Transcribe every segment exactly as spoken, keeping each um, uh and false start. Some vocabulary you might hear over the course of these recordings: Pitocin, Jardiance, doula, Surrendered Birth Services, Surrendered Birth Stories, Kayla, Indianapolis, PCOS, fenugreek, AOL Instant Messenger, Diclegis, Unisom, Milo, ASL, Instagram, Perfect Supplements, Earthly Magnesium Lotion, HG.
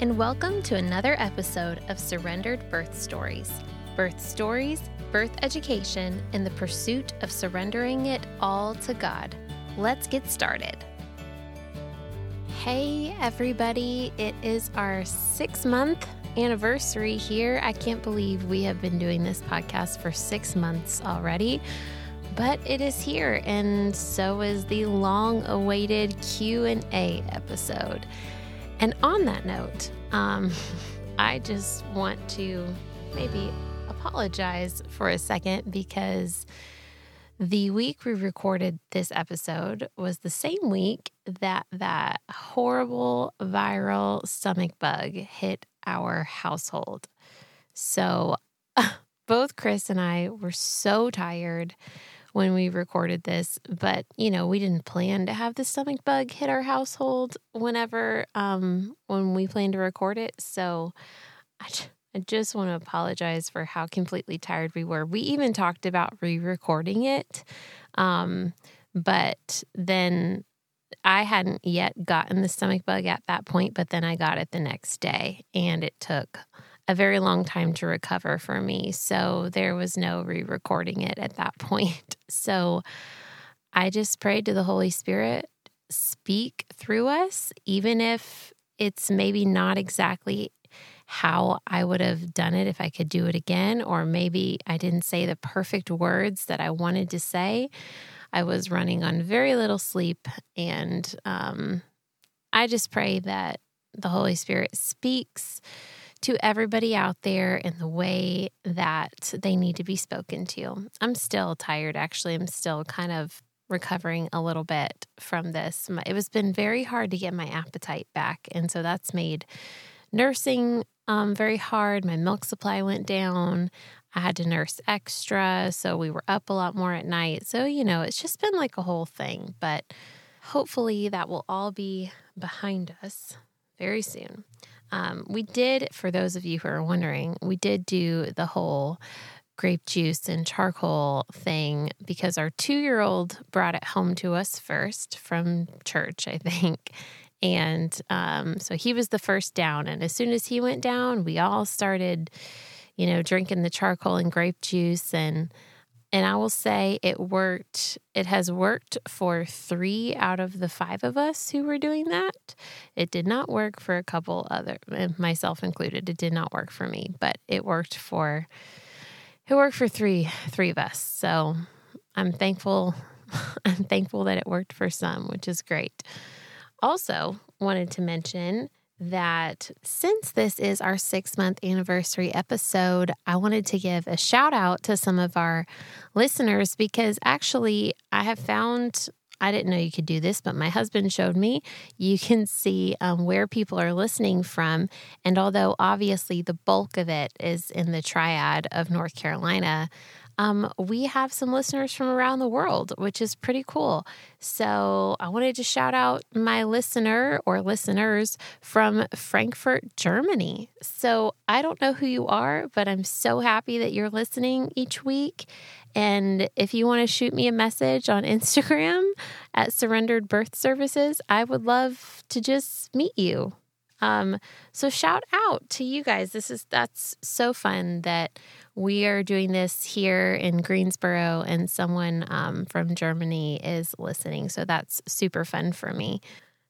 and welcome to another episode of Surrendered Birth Stories. Birth stories, birth education, and the pursuit of surrendering it all to God. Let's get started. Hey everybody, it is our six-month anniversary here. I can't believe we have been doing this podcast for six months already, but it is here, and so is the long-awaited Q and A episode. And on that note, um, I just want to maybe apologize for a second because the week we recorded this episode was the same week that that horrible viral stomach bug hit our household. So uh, both Chris and I were so tired when we recorded this, but you know, we didn't plan to have the stomach bug hit our household whenever, um, when we planned to record it. So I just, I just want to apologize for how completely tired we were. We even talked about re-recording it, um, but then I hadn't yet gotten the stomach bug at that point, but then I got it the next day, and it took a very long time to recover for me, so there was no re-recording it at that point. So I just prayed to the Holy Spirit, speak through us, even if it's maybe not exactly how I would have done it if I could do it again, or maybe I didn't say the perfect words that I wanted to say. I was running on very little sleep, and um, I just pray that the Holy Spirit speaks to everybody out there in the way that they need to be spoken to. I'm still tired, actually. I'm still kind of recovering a little bit from this. It has been very hard to get my appetite back, and so that's made nursing um, very hard. My milk supply went down. I had to nurse extra, so we were up a lot more at night. So, you know, it's just been like a whole thing, but hopefully that will all be behind us very soon. Um, we did, for those of you who are wondering, we did do the whole grape juice and charcoal thing because our two-year-old brought it home to us first from church, I think. And um, so he was the first down. And as soon as he went down, we all started, you know, drinking the charcoal and grape juice. And and I will say it worked. It has worked for three out of the five of us who were doing that. It did not work for a couple other, myself included. It did not work for me, but it worked for, it worked for three, three of us. So I'm thankful. I'm thankful that it worked for some, which is great. Also wanted to mention that since this is our six-month anniversary episode, I wanted to give a shout-out to some of our listeners because actually I have found, I didn't know you could do this, but my husband showed me, you can see um, where people are listening from. And although obviously the bulk of it is in the triad of North Carolina, Um, we have some listeners from around the world, which is pretty cool. So I wanted to shout out my listener or listeners from Frankfurt, Germany. So I don't know who you are, but I'm so happy that you're listening each week. And if you want to shoot me a message on Instagram at Surrendered Birth Services, I would love to just meet you. Um, so shout out to you guys. This is, that's so fun that we are doing this here in Greensboro and someone, um, from Germany is listening. So that's super fun for me.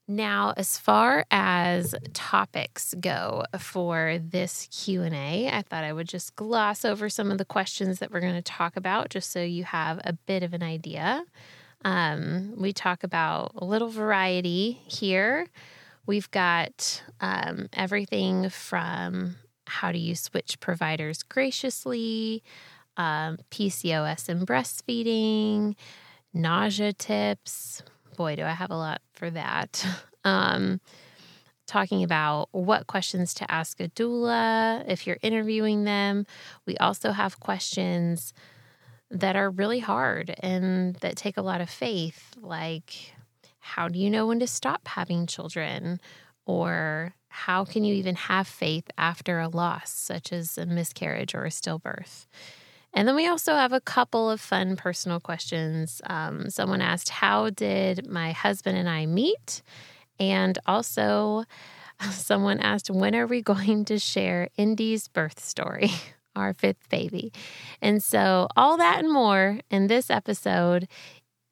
Now, as far as topics go for this Q and A, I thought I would just gloss over some of the questions that we're going to talk about just so you have a bit of an idea. Um, we talk about a little variety here. We've got um, everything from how do you switch providers graciously, um, P C O S and breastfeeding, nausea tips. Boy, do I have a lot for that. Um, talking about what questions to ask a doula if you're interviewing them. We also have questions that are really hard and that take a lot of faith, like how do you know when to stop having children? Or how can you even have faith after a loss, such as a miscarriage or a stillbirth? And then we also have a couple of fun personal questions. Um, someone asked, how did my husband and I meet? And also, someone asked, when are we going to share Indy's birth story, our fifth baby? And so all that and more in this episode.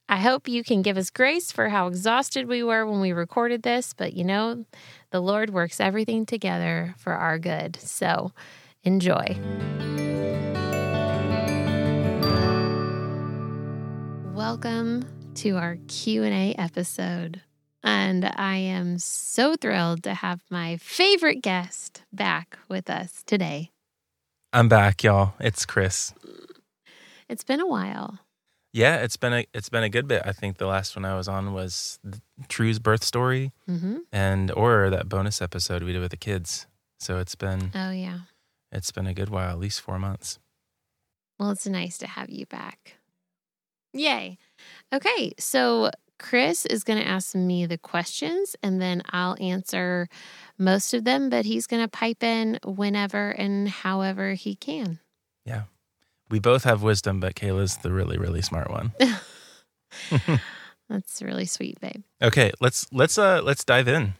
I hope you can give us grace for how exhausted we were when we recorded this, but you know, the Lord works everything together for our good. So enjoy. Welcome to our Q and A episode. And I am so thrilled to have my favorite guest back with us today. I'm back, y'all. It's Chris. It's been a while. Yeah, it's been a it's been a good bit. I think the last one I was on was True's birth story, mm-hmm. and or that bonus episode we did with the kids. So it's been oh yeah, it's been a good while, at least four months. Well, it's nice to have you back. Yay! Okay, so Chris is going to ask me the questions, and then I'll answer most of them, but he's going to pipe in whenever and however he can. Yeah. We both have wisdom, but Kayla's the really, really smart one. That's really sweet, babe. Okay, let's let's uh, let's dive in.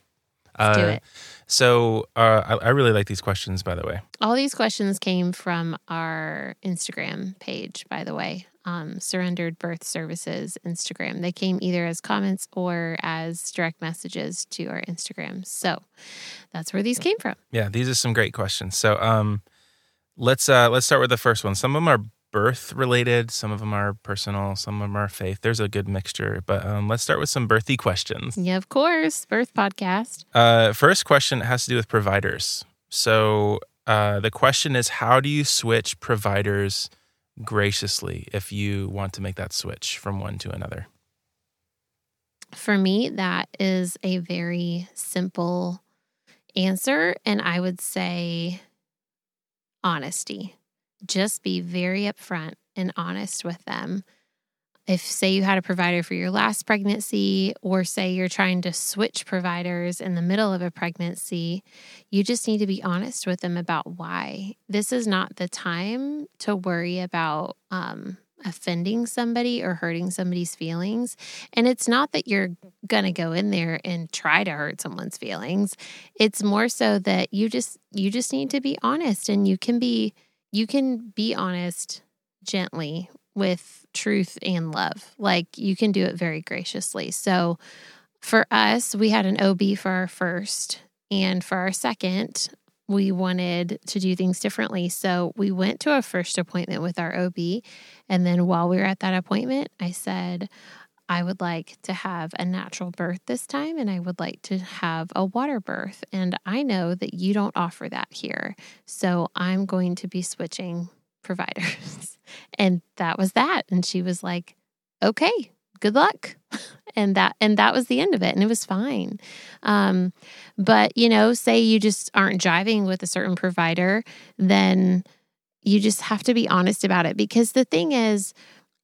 Let's uh, do it. So uh, I, I really like these questions, by the way. All these questions came from our Instagram page, by the way. Um, Surrendered Birth Services Instagram. They came either as comments or as direct messages to our Instagram. So that's where these came from. Yeah, these are some great questions. So um, let's uh, let's start with the first one. Some of them are birth related, some of them are personal, some of them are faith. There's a good mixture, but um, let's start with some birthy questions. Yeah, of course, birth podcast. Uh, first question has to do with providers. So uh, the question is, how do you switch providers graciously if you want to make that switch from one to another? For me, that is a very simple answer, and I would say honesty. Just be very upfront and honest with them. If, say, you had a provider for your last pregnancy, or say you're trying to switch providers in the middle of a pregnancy, you just need to be honest with them about why. This is not the time to worry about um, offending somebody or hurting somebody's feelings. And it's not that you're going to go in there and try to hurt someone's feelings. It's more so that you just you just need to be honest, and you can be you can be honest gently with truth and love. Like, you can do it very graciously. So for us, we had an O B for our first, and for our second, we wanted to do things differently. So we went to a first appointment with our O B. And then while we were at that appointment, I said, I would like to have a natural birth this time, and I would like to have a water birth. And I know that you don't offer that here. So I'm going to be switching providers. And that was that. And she was like, okay, good luck. And that, and that was the end of it. And it was fine. Um, but you know, say you just aren't jiving with a certain provider, then you just have to be honest about it. Because the thing is,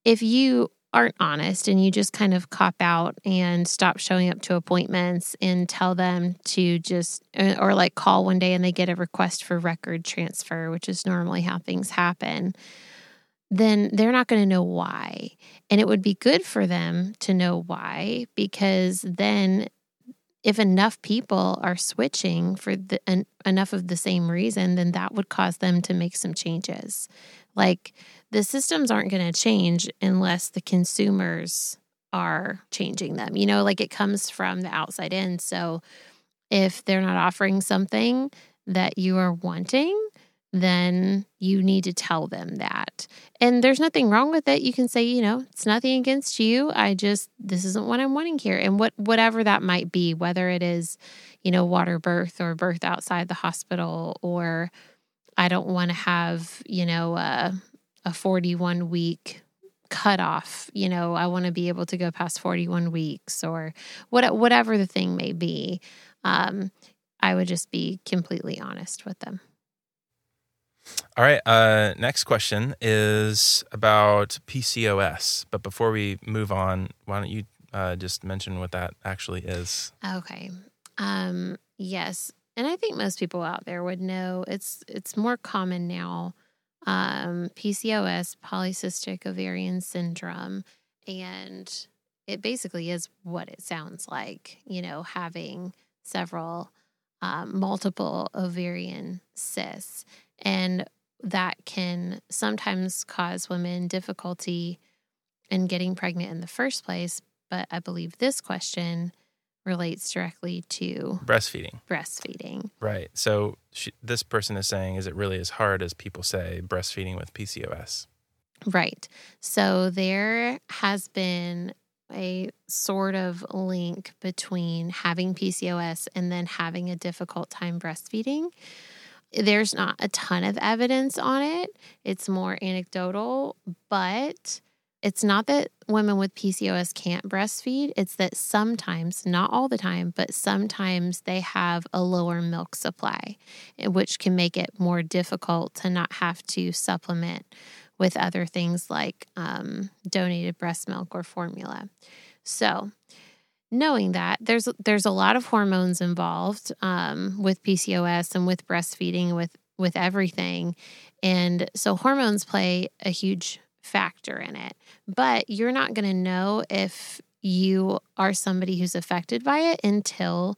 if you aren't honest and you just kind of cop out and stop showing up to appointments and tell them to just, or like call one day and they get a request for record transfer, which is normally how things happen, then they're not going to know why. And it would be good for them to know why, because then if enough people are switching for the, en- enough of the same reason, then that would cause them to make some changes. Like, the systems aren't going to change unless the consumers are changing them. You know, like, it comes from the outside in. So if they're not offering something that you are wanting, then you need to tell them that. And there's nothing wrong with it. You can say, you know, it's nothing against you. I just, this isn't what I'm wanting here. And what whatever that might be, whether it is, you know, water birth or birth outside the hospital, or I don't want to have, you know, uh, a forty-one week cutoff. You know, I want to be able to go past forty-one weeks, or what, whatever the thing may be. Um, I would just be completely honest with them. All right. Uh, next question is about P C O S. But before we move on, why don't you uh, just mention what that actually is? Okay. Um, yes. And I think most people out there would know it's it's more common now. Um, P C O S, polycystic ovarian syndrome, and it basically is what it sounds like, you know, having several um, multiple ovarian cysts. And that can sometimes cause women difficulty in getting pregnant in the first place. But I believe this question relates directly to breastfeeding. Breastfeeding. Right. So she, this person is saying, is it really as hard as people say breastfeeding with P C O S? Right. So there has been a sort of link between having P C O S and then having a difficult time breastfeeding. There's not a ton of evidence on it. It's more anecdotal, but it's not that women with P C O S can't breastfeed. It's that sometimes, not all the time, but sometimes they have a lower milk supply, which can make it more difficult to not have to supplement with other things like um, donated breast milk or formula. So knowing that, there's there's a lot of hormones involved um, with P C O S and with breastfeeding, with, with everything. And so hormones play a huge factor in it. But you're not going to know if you are somebody who's affected by it until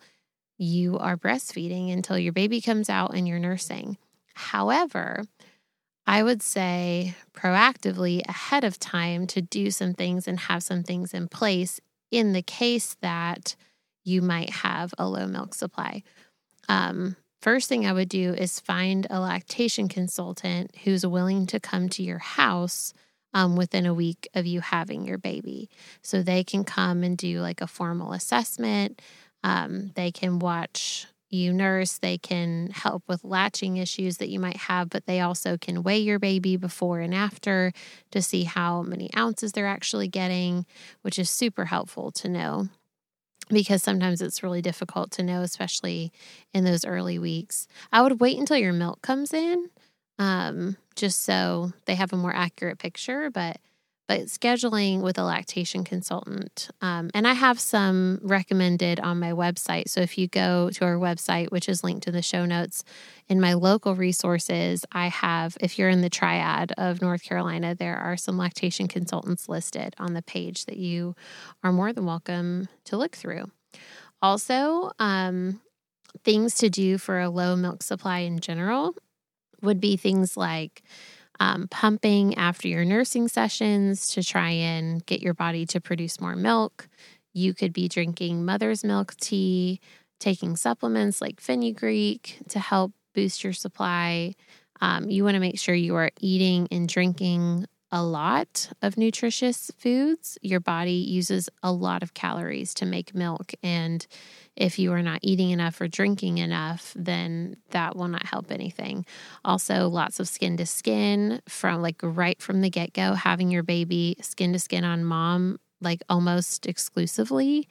you are breastfeeding, until your baby comes out and you're nursing. However, I would say proactively ahead of time to do some things and have some things in place in the case that you might have a low milk supply. Um, first thing I would do is find a lactation consultant who's willing to come to your house um, within a week of you having your baby. So they can come and do like a formal assessment. Um, they can watch you nurse, they can help with latching issues that you might have, but they also can weigh your baby before and after to see how many ounces they're actually getting, which is super helpful to know because sometimes it's really difficult to know, especially in those early weeks. I would wait until your milk comes in um, just so they have a more accurate picture, but But scheduling with a lactation consultant. Um, and I have some recommended on my website. So if you go to our website, which is linked to the show notes, in my local resources, I have, if you're in the triad of North Carolina, there are some lactation consultants listed on the page that you are more than welcome to look through. Also, um, things to do for a low milk supply in general would be things like Um, pumping after your nursing sessions to try and get your body to produce more milk. You could be drinking mother's milk tea, taking supplements like fenugreek to help boost your supply. Um, you want to make sure you are eating and drinking a lot of nutritious foods. Your body uses a lot of calories to make milk, and if you are not eating enough or drinking enough, then that will not help anything. Also, lots of skin to skin from like right from the get-go, having your baby skin to skin on mom, like almost exclusively.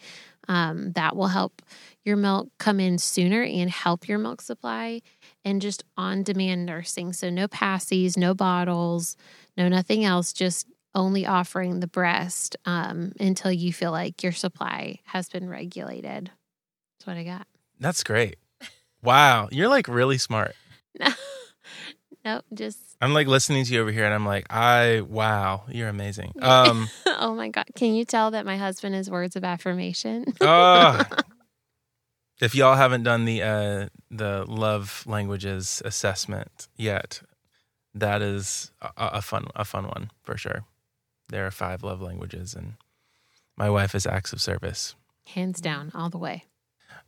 Um, that will help your milk come in sooner and help your milk supply. And just on-demand nursing. So no passies, no bottles, no nothing else, just only offering the breast um, until you feel like your supply has been regulated. What I got. That's great. Wow. You're like really smart. No, no, just. I'm like listening to you over here and I'm like, I, wow, you're amazing. Um, oh my God. Can you tell that my husband is words of affirmation? uh, if y'all haven't done the, uh, the love languages assessment yet, that is a, a fun, a fun one for sure. There are five love languages and my wife is acts of service. Hands down, all the way.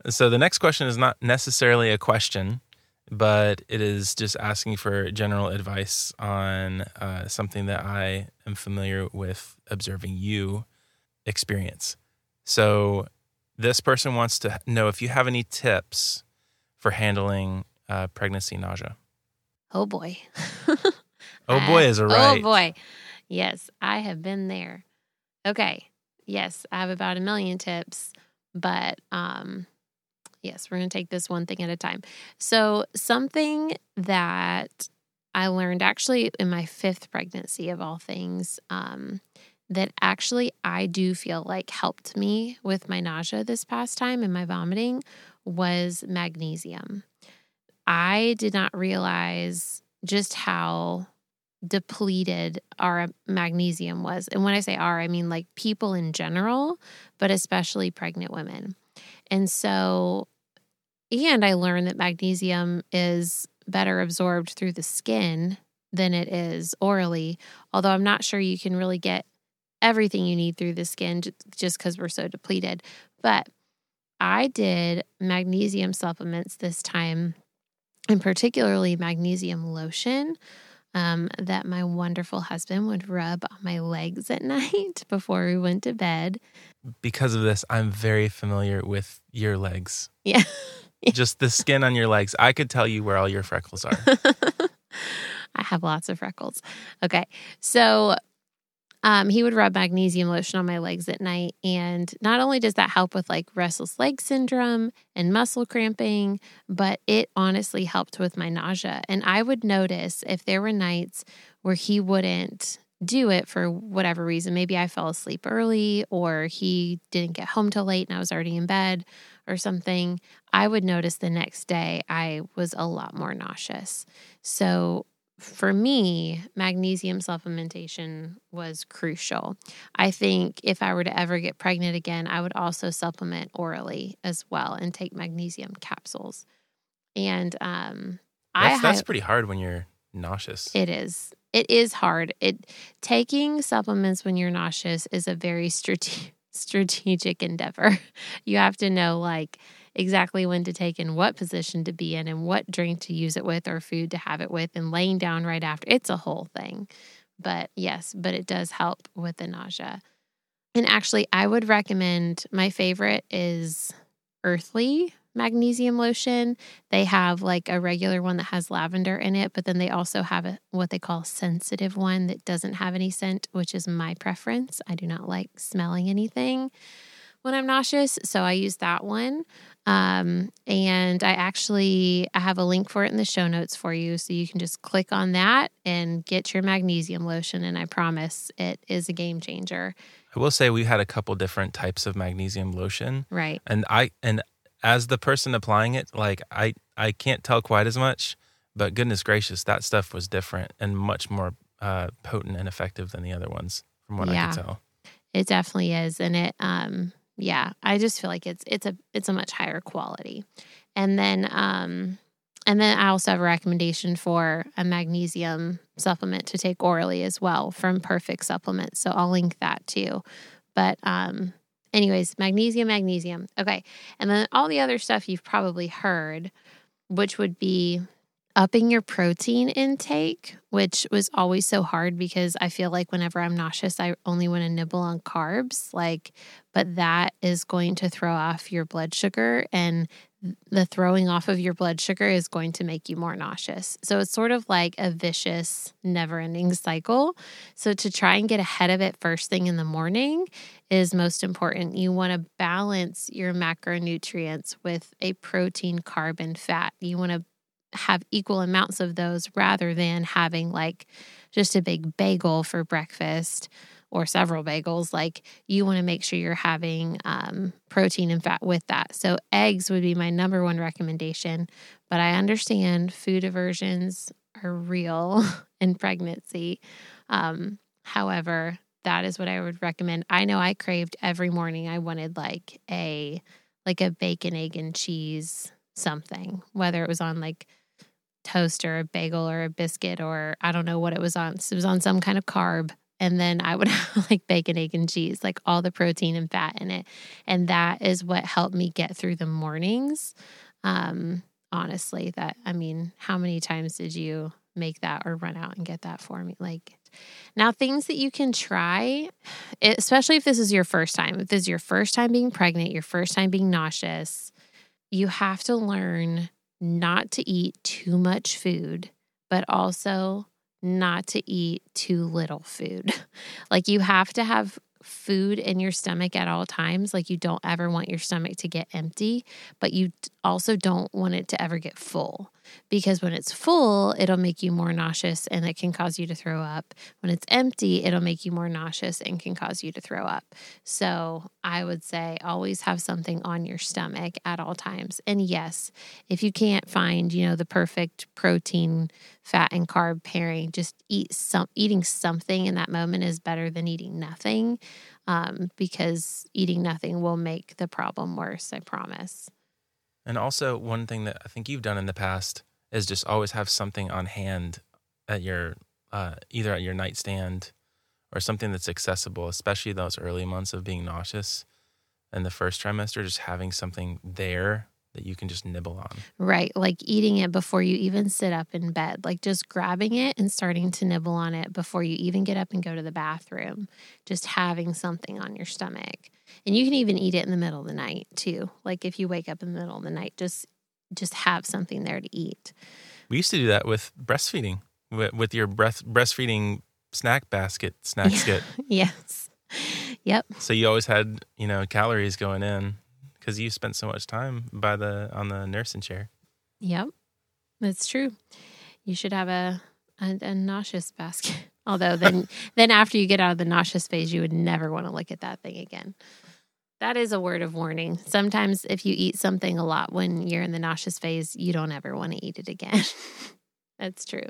So the next question is not necessarily a question, but it is just asking for general advice on uh, something that I am familiar with observing you experience. So this person wants to know if you have any tips for handling uh, pregnancy nausea. Oh, boy. Oh, boy is a right. Oh, boy. Yes, I have been there. Okay. Yes, I have about a million tips, but... um. Yes, we're going to take this one thing at a time. So something that I learned actually in my fifth pregnancy of all things um, that actually I do feel like helped me with my nausea this past time and my vomiting was magnesium. I did not realize just how depleted our magnesium was. And when I say our, I mean like people in general, but especially pregnant women. And so... And I learned that magnesium is better absorbed through the skin than it is orally, although I'm not sure you can really get everything you need through the skin just because we're so depleted. But I did magnesium supplements this time, and particularly magnesium lotion um, that my wonderful husband would rub on my legs at night before we went to bed. Because of this, I'm very familiar with your legs. Yeah. Just the skin on your legs. I could tell you where all your freckles are. I have lots of freckles. Okay. So um, he would rub magnesium lotion on my legs at night. And not only does that help with like restless leg syndrome and muscle cramping, but it honestly helped with my nausea. And I would notice if there were nights where he wouldn't do it for whatever reason. Maybe I fell asleep early, or he didn't get home till late and I was already in bed or something. I would notice the next day I was a lot more nauseous. So for me, magnesium supplementation was crucial. I think if I were to ever get pregnant again, I would also supplement orally as well and take magnesium capsules. And um, that's, I that's pretty hard when you're nauseous. It is. It is hard. It taking supplements when you're nauseous is a very strate- strategic endeavor. You have to know like exactly when to take and what position to be in and what drink to use it with or food to have it with and laying down right after. It's a whole thing. But yes, but it does help with the nausea. And actually, I would recommend, my favorite is Earthly Magnesium Lotion. They have like a regular one that has lavender in it, but then they also have a, what they call sensitive one that doesn't have any scent, which is my preference. I do not like smelling anything when I'm nauseous, so I use that one. Um, and I actually I have a link for it in the show notes for you, so you can just click on that and get your magnesium lotion, and I promise it is a game changer. I will say we had a couple different types of magnesium lotion. Right. And I and as the person applying it, like I, I can't tell quite as much, but goodness gracious, that stuff was different and much more uh, potent and effective than the other ones from what yeah, I can tell. It definitely is, and it um Yeah, I just feel like it's it's a it's a much higher quality. And then um, and then I also have a recommendation for a magnesium supplement to take orally as well from Perfect Supplements. So I'll link that too. But um, anyways, magnesium, magnesium. Okay. And then all the other stuff you've probably heard, which would be upping your protein intake, which was always so hard because I feel like whenever I'm nauseous, I only want to nibble on carbs, like, but that is going to throw off your blood sugar, and the throwing off of your blood sugar is going to make you more nauseous. So it's sort of like a vicious, never-ending cycle. So to try and get ahead of it first thing in the morning is most important. You want to balance your macronutrients with a protein, carb, and fat. You want to have equal amounts of those rather than having like just a big bagel for breakfast or several bagels. Like you want to make sure you're having um, protein and fat with that. So eggs would be my number one recommendation, but I understand food aversions are real in pregnancy. Um, however, that is what I would recommend. I know I craved every morning. I wanted like a, like a bacon, egg, and cheese something, whether it was on like toast or a bagel or a biscuit, or I don't know what it was on. It was on some kind of carb. And then I would have like bacon, egg, and cheese, like all the protein and fat in it. And that is what helped me get through the mornings. Um, honestly, that, I mean, how many times did you make that or run out and get that for me? Like, now things that you can try, especially if this is your first time, if this is your first time being pregnant, your first time being nauseous, you have to learn not to eat too much food, but also not to eat too little food. Like you have to have food in your stomach at all times. Like you don't ever want your stomach to get empty, but you also don't want it to ever get full, because when it's full, it'll make you more nauseous and it can cause you to throw up. When it's empty, it'll make you more nauseous and can cause you to throw up. So I would say always have something on your stomach at all times. And yes, if you can't find, you know, the perfect protein, fat, and carb pairing, just eat some, eating something in that moment is better than eating nothing. Um, because eating nothing will make the problem worse, I promise. And also one thing that I think you've done in the past is just always have something on hand at your, uh, either at your nightstand or something that's accessible, especially those early months of being nauseous and the first trimester, just having something there that you can just nibble on. Right. Like eating it before you even sit up in bed, like just grabbing it and starting to nibble on it before you even get up and go to the bathroom, just having something on your stomach. And you can even eat it in the middle of the night too. Like if you wake up in the middle of the night, just just have something there to eat. We used to do that with breastfeeding, with, with your breath, breastfeeding snack basket, snack yeah. kit. Yes. Yep. So you always had, you know, calories going in because you spent so much time by the on the nursing chair. Yep. That's true. You should have a a, a nauseous basket. Although then then after you get out of the nauseous phase, you would never want to look at that thing again. That is a word of warning. Sometimes if you eat something a lot when you're in the nauseous phase, you don't ever want to eat it again. That's true.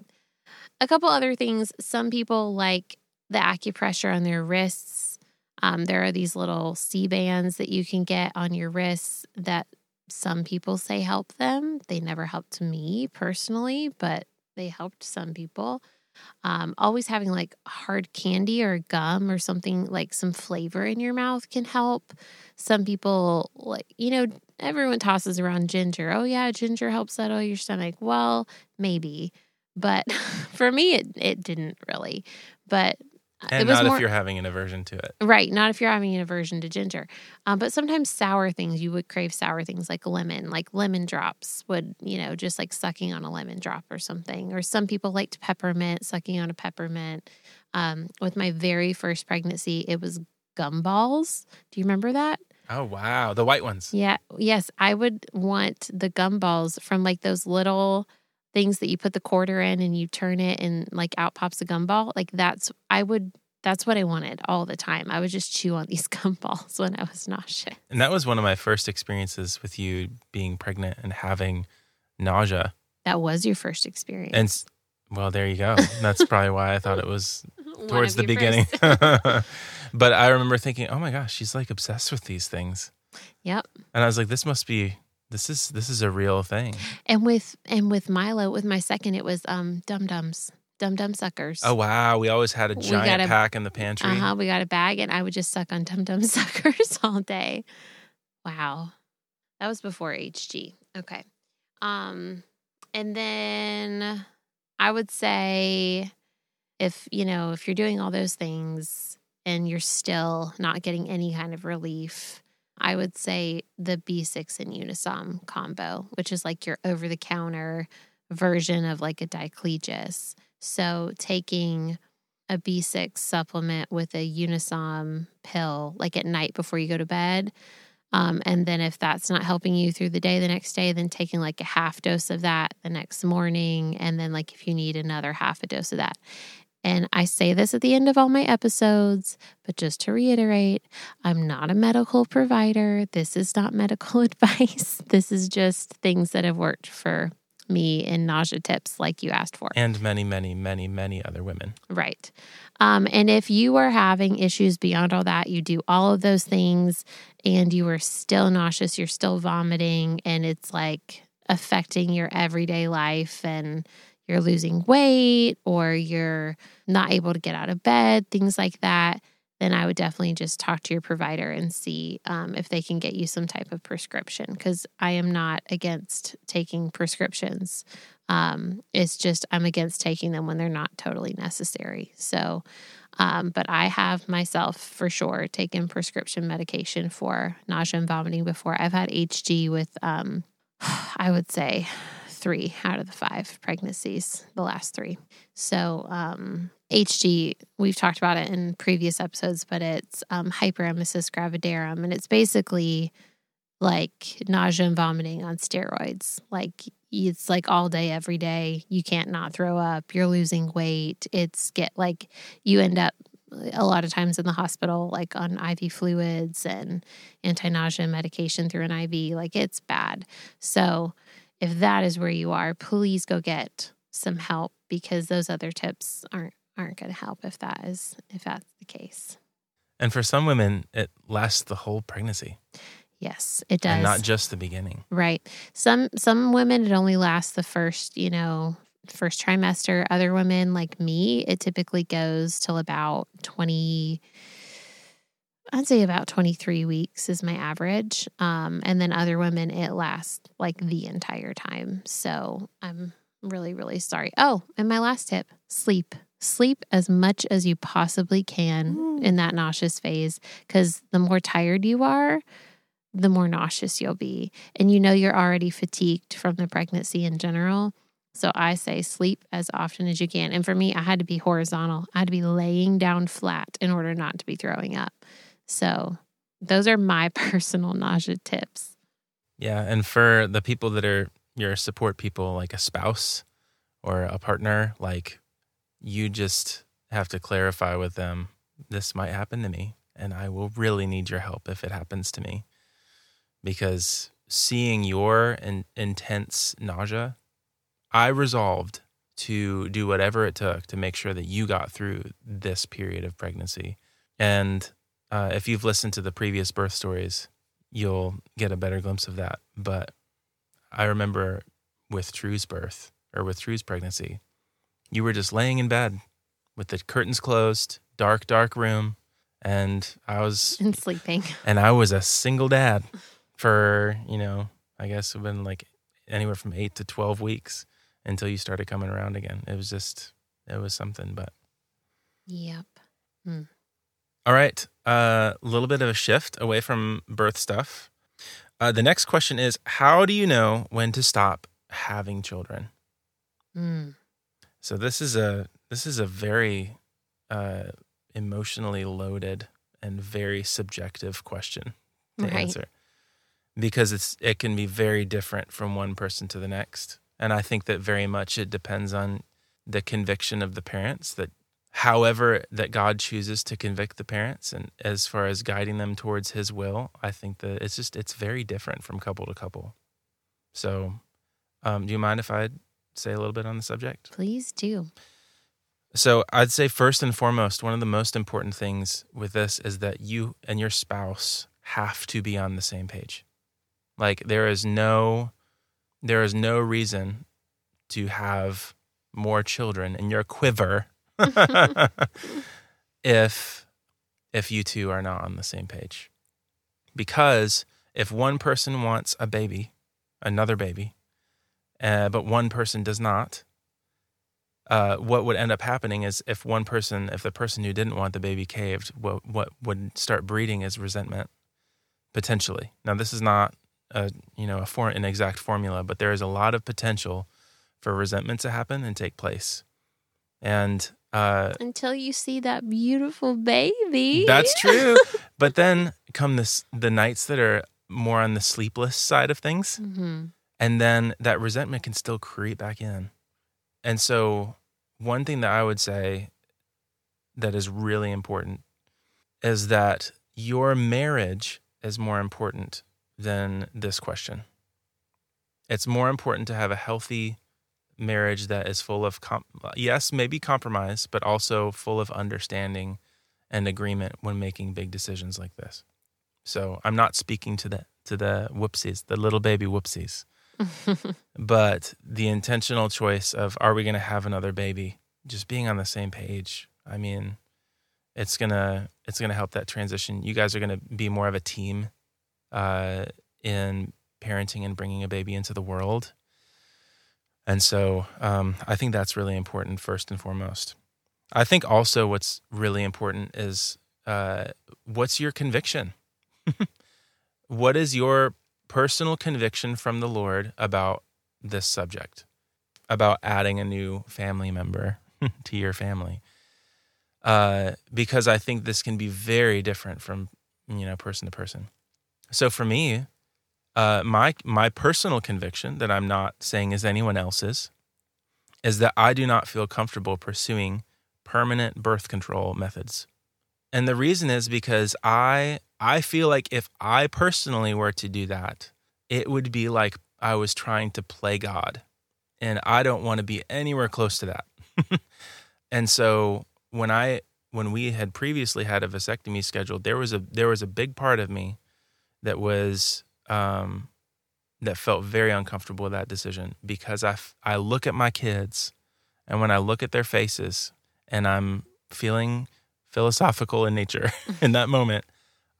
A couple other things. Some people like the acupressure on their wrists. Um, there are these little C-bands that you can get on your wrists that some people say help them. They never helped me personally, but they helped some people. Um, always having like hard candy or gum or something, like some flavor in your mouth, can help. Some people, like, you know, everyone tosses around ginger. Oh yeah, ginger helps settle your stomach. Well, maybe, but for me, it, it didn't really, but and it was not more, if you're having an aversion to it. Right. Not if you're having an aversion to ginger. Um, but sometimes sour things, you would crave sour things like lemon, like lemon drops would, you know, just like sucking on a lemon drop or something. Or some people liked peppermint, sucking on a peppermint. Um, with my very first pregnancy, it was gumballs. Do you remember that? Oh, wow. The white ones. Yeah. Yes. I would want the gumballs from like those little things that you put the quarter in and you turn it and like out pops a gumball. Like that's, I would, that's what I wanted all the time. I would just chew on these gumballs when I was nauseous. And that was one of my first experiences with you being pregnant and having nausea. That was your first experience. And well, there you go. That's probably why I thought it was towards the beginning. But I remember thinking, oh my gosh, she's like obsessed with these things. Yep. And I was like, this must be This is this is a real thing. And with and with Milo, with my second, it was um Dum Dums, Dum Dum suckers. Oh wow, we always had a giant a, pack in the pantry. Uh huh. We got a bag, and I would just suck on Dum Dum suckers all day. Wow, that was before H G. Okay, um, and then I would say, if you know, if you're doing all those things and you're still not getting any kind of relief, I would say the B six and Unisom combo, which is like your over-the-counter version of like a Diclegis. So taking a B six supplement with a Unisom pill like at night before you go to bed. Um, and then if that's not helping you through the day the next day, then taking like a half dose of that the next morning. And then like if you need another half a dose of that. And I say this at the end of all my episodes, but just to reiterate, I'm not a medical provider. This is not medical advice. This is just things that have worked for me in nausea tips like you asked for. And many, many, many, many other women. Right. Um, and if you are having issues beyond all that, you do all of those things and you are still nauseous, you're still vomiting, and it's like affecting your everyday life and you're losing weight or you're not able to get out of bed, things like that, then I would definitely just talk to your provider and see um, if they can get you some type of prescription, because I am not against taking prescriptions. Um, it's just I'm against taking them when they're not totally necessary. So, um, but I have myself for sure taken prescription medication for nausea and vomiting before. I've had H G with, um, I would say, three out of the five pregnancies, the last three. So um, H G, we've talked about it in previous episodes, but it's um, hyperemesis gravidarum. And it's basically like nausea and vomiting on steroids. Like it's like all day, every day. You can't not throw up. You're losing weight. It's get like you end up a lot of times in the hospital, like on I V fluids and anti-nausea medication through an I V. Like it's bad. So if that is where you are, please go get some help, because those other tips aren't aren't going to help if that is if that's the case. And for some women, it lasts the whole pregnancy. Yes, it does. And not just the beginning. Right. Some some women, it only lasts the first, you know, first trimester. Other women like me, it typically goes till about twenty, I'd say about twenty-three weeks is my average. Um, and then other women, it lasts like the entire time. So I'm really, really sorry. Oh, and my last tip, sleep. Sleep as much as you possibly can mm. in that nauseous phase, because the more tired you are, the more nauseous you'll be. And you know you're already fatigued from the pregnancy in general. So I say sleep as often as you can. And for me, I had to be horizontal. I had to be laying down flat in order not to be throwing up. So those are my personal nausea tips. Yeah. And for the people that are your support people, like a spouse or a partner, like you just have to clarify with them, this might happen to me and I will really need your help if it happens to me. Because seeing your in, intense nausea, I resolved to do whatever it took to make sure that you got through this period of pregnancy. And uh, if you've listened to the previous birth stories, you'll get a better glimpse of that. But I remember with True's birth, or with True's pregnancy, you were just laying in bed with the curtains closed, dark, dark room, and I was... And sleeping. And I was a single dad. For, you know, I guess it would have been like anywhere from eight to twelve weeks until you started coming around again. It was just, it was something, but. Yep. Mm. All right. A uh, little bit of a shift away from birth stuff. Uh, the next question is, how do you know when to stop having children? Mm. So this is a, this is a very uh, emotionally loaded and very subjective question to right. answer. Because it's it can be very different from one person to the next. And I think that very much it depends on the conviction of the parents, that however that God chooses to convict the parents and as far as guiding them towards his will, I think that it's just, it's very different from couple to couple. So um, do you mind if I say a little bit on the subject? Please do. So I'd say first and foremost, one of the most important things with this is that you and your spouse have to be on the same page. Like there is no, there is no reason to have more children in your quiver if if you two are not on the same page. Because if one person wants a baby, another baby, uh, but one person does not, uh, what would end up happening is if one person, if the person who didn't want the baby caved, what what would start breeding is resentment, potentially. Now this is not a, you know, a for, an exact formula, but there is a lot of potential for resentment to happen and take place. And uh, until you see that beautiful baby. That's true. But then come this, the nights that are more on the sleepless side of things. Mm-hmm. And then that resentment can still creep back in. And so one thing that I would say that is really important is that your marriage is more important than this question. It's more important to have a healthy marriage that is full of, com- yes, maybe compromise, but also full of understanding and agreement when making big decisions like this. So I'm not speaking to the to the whoopsies, the little baby whoopsies, but the intentional choice of, are we going to have another baby? Just being on the same page. I mean, it's gonna it's gonna help that transition. You guys are gonna be more of a team Uh, in parenting and bringing a baby into the world. And so um, I think that's really important first and foremost. I think also what's really important is uh, what's your conviction? What is your personal conviction from the Lord about this subject, about adding a new family member to your family? Uh, because I think this can be very different from, you know, person to person. So for me, uh, my my personal conviction that I'm not saying is anyone else's is that I do not feel comfortable pursuing permanent birth control methods. And the reason is because I I feel like if I personally were to do that, it would be like I was trying to play God. And I don't want to be anywhere close to that. And so when I when we had previously had a vasectomy scheduled, there was a there was a big part of me that was um, that felt very uncomfortable with that decision, because I, f- I look at my kids, and when I look at their faces and I'm feeling philosophical in nature in that moment,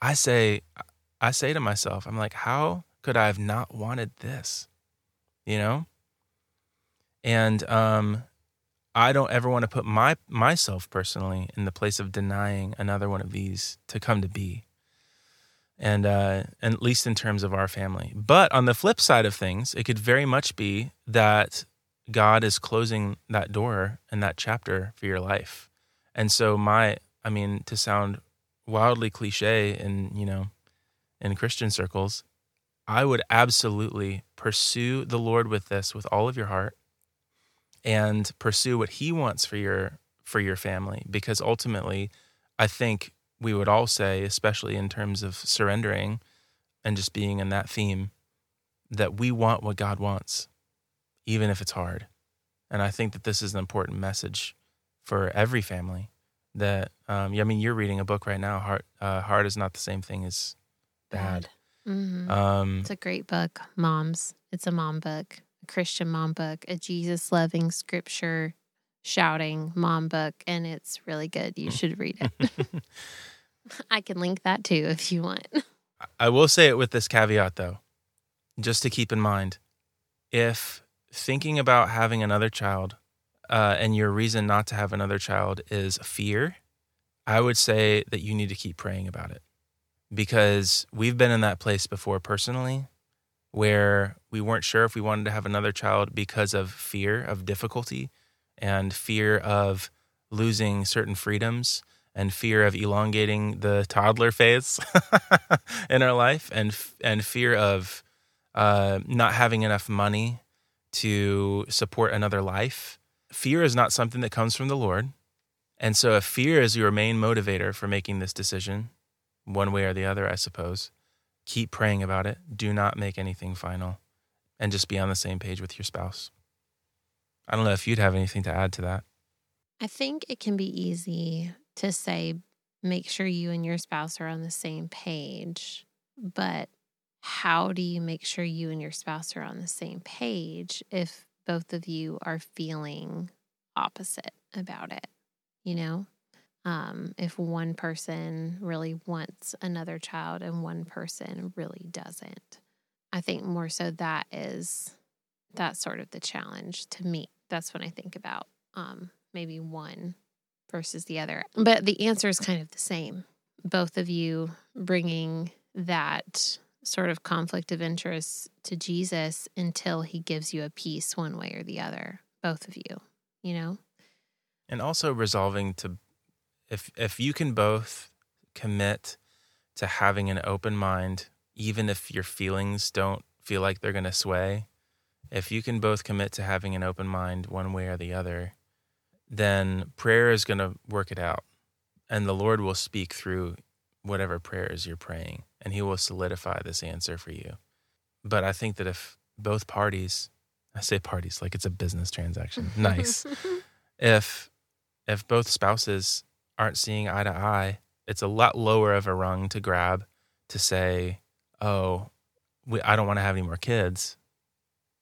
I say, I say to myself, I'm like, how could I have not wanted this? You know? And um, I don't ever want to put my myself personally in the place of denying another one of these to come to be. And, uh, and at least in terms of our family. But on the flip side of things, it could very much be that God is closing that door and that chapter for your life. And so my, I mean, to sound wildly cliche in, you know, in Christian circles, I would absolutely pursue the Lord with this, with all of your heart, and pursue what he wants for your, for your family. Because ultimately, I think we would all say, especially in terms of surrendering and just being in that theme, that we want what God wants, even if it's hard. And I think that this is an important message for every family. That, um, I mean, you're reading a book right now, Hard, uh, Hard is Not the Same Thing as Bad. Bad. Mm-hmm. Um, it's a great book, moms. It's a mom book, a Christian mom book, a Jesus-loving, scripture shouting mom book, and it's really good. You should read it. I can link that too if you want. I will say it with this caveat though, just to keep in mind, if thinking about having another child uh, and your reason not to have another child is fear, I would say that you need to keep praying about it, because we've been in that place before personally where we weren't sure if we wanted to have another child because of fear of difficulty and fear of losing certain freedoms and fear of elongating the toddler phase in our life and and fear of uh, not having enough money to support another life. Fear is not something that comes from the Lord. And so if fear is your main motivator for making this decision, one way or the other, I suppose, keep praying about it. Do not make anything final, and just be on the same page with your spouse. I don't know if you'd have anything to add to that. I think it can be easy to say, make sure you and your spouse are on the same page. But how do you make sure you and your spouse are on the same page if both of you are feeling opposite about it? You know, um, if one person really wants another child and one person really doesn't, I think more so that is, that's sort of the challenge to me. That's when I think about um, maybe one versus the other. But the answer is kind of the same. Both of you bringing that sort of conflict of interest to Jesus until he gives you a peace one way or the other, both of you, you know? And also resolving to, if if you can both commit to having an open mind, even if your feelings don't feel like they're going to sway, if you can both commit to having an open mind one way or the other, then prayer is going to work it out. And the Lord will speak through whatever prayers you're praying, and he will solidify this answer for you. But I think that if both parties, I say parties like it's a business transaction, nice. if if both spouses aren't seeing eye to eye, it's a lot lower of a rung to grab to say, oh, we, I don't want to have any more kids.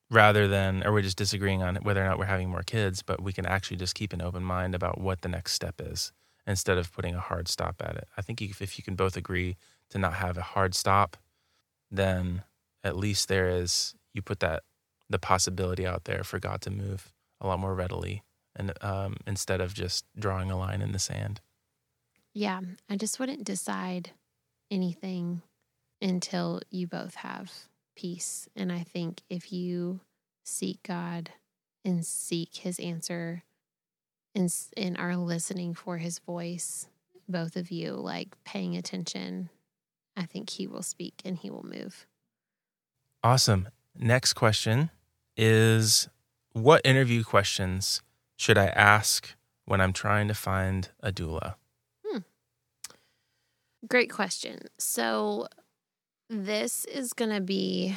Rather than, or we're just disagreeing on whether or not we're having more kids, but we can actually just keep an open mind about what the next step is instead of putting a hard stop at it. I think if, if you can both agree to not have a hard stop, then at least there is, you put that, the possibility out there for God to move a lot more readily and um, instead of just drawing a line in the sand. Yeah, I just wouldn't decide anything until you both have peace. And I think if you seek God and seek his answer and, and are listening for his voice, both of you, like paying attention, I think he will speak and he will move. Awesome. Next question is, what interview questions should I ask when I'm trying to find a doula? Hmm. Great question. So this is going to be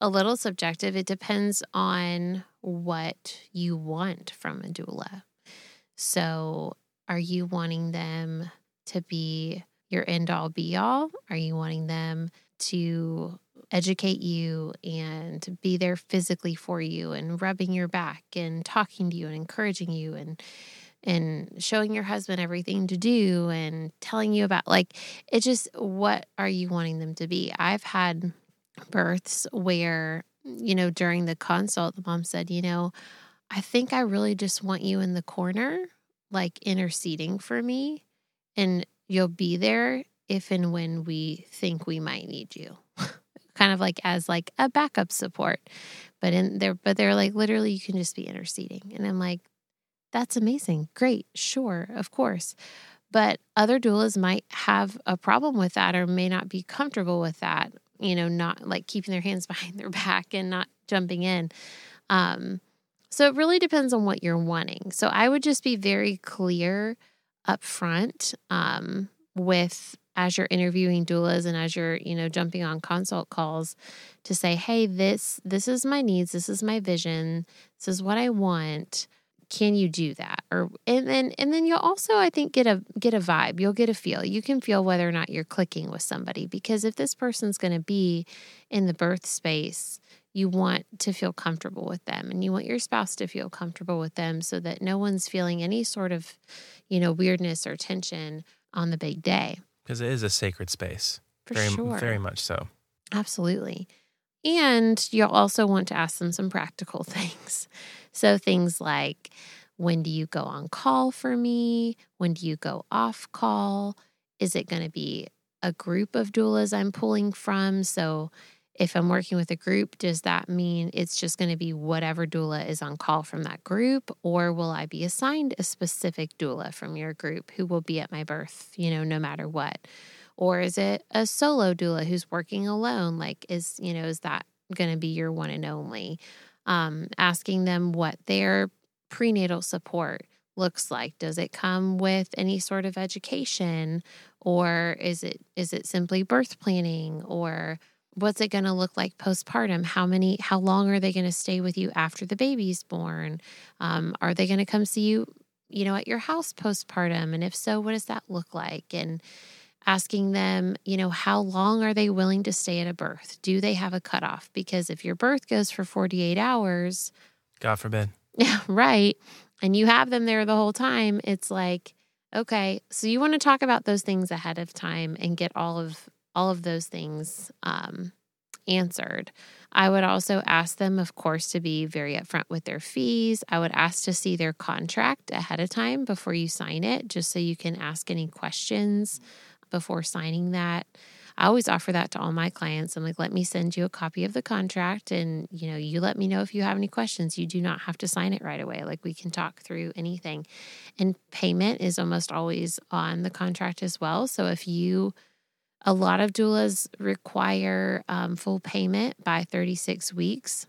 a little subjective. It depends on what you want from a doula. So are you wanting them to be your end-all, be-all? Are you wanting them to educate you and be there physically for you and rubbing your back and talking to you and encouraging you and and showing your husband everything to do and telling you about, like, it just, what are you wanting them to be? I've had births where, you know, during the consult, the mom said, you know, I think I really just want you in the corner, like interceding for me, and you'll be there if and when we think we might need you. Kind of like as like a backup support. But in there, but they're like, literally, you can just be interceding. And I'm like, that's amazing. Great. Sure. Of course. But other doulas might have a problem with that or may not be comfortable with that, you know, not like keeping their hands behind their back and not jumping in. Um, so it really depends on what you're wanting. So I would just be very clear up front um, with, as you're interviewing doulas and as you're, you know, jumping on consult calls, to say, hey, this, this is my needs. This is my vision. This is what I want. Can you do that? Or and then and then you'll also, I think, get a get a vibe. You'll get a feel. You can feel whether or not you're clicking with somebody, because if this person's going to be in the birth space, you want to feel comfortable with them, and you want your spouse to feel comfortable with them, so that no one's feeling any sort of, you know, weirdness or tension on the big day. Because it is a sacred space. For very, sure. Very much so. Absolutely. And you'll also want to ask them some practical things. So things like, when do you go on call for me? When do you go off call? Is it going to be a group of doulas I'm pulling from? So if I'm working with a group, does that mean it's just going to be whatever doula is on call from that group? Or will I be assigned a specific doula from your group who will be at my birth, you know, no matter what? Or is it a solo doula who's working alone? Like, is, you know, is that going to be your one and only? Um, asking them what their prenatal support looks like. Does it come with any sort of education, or is it is it simply birth planning, or what's it going to look like postpartum? How many? How long are they going to stay with you after the baby's born? Um, are they going to come see you, you know, at your house postpartum? And if so, what does that look like? And asking them, you know, how long are they willing to stay at a birth? Do they have a cutoff? Because if your birth goes for forty-eight hours, God forbid. Yeah, right. And you have them there the whole time. It's like, okay, so you want to talk about those things ahead of time and get all of all of those things um, answered. I would also ask them, of course, to be very upfront with their fees. I would ask to see their contract ahead of time before you sign it, just so you can ask any questions before signing that. I always offer that to all my clients. I'm like, let me send you a copy of the contract, and, you know, you let me know if you have any questions. You do not have to sign it right away. Like, we can talk through anything. And payment is almost always on the contract as well. So if you, a lot of doulas require um, full payment by thirty-six weeks,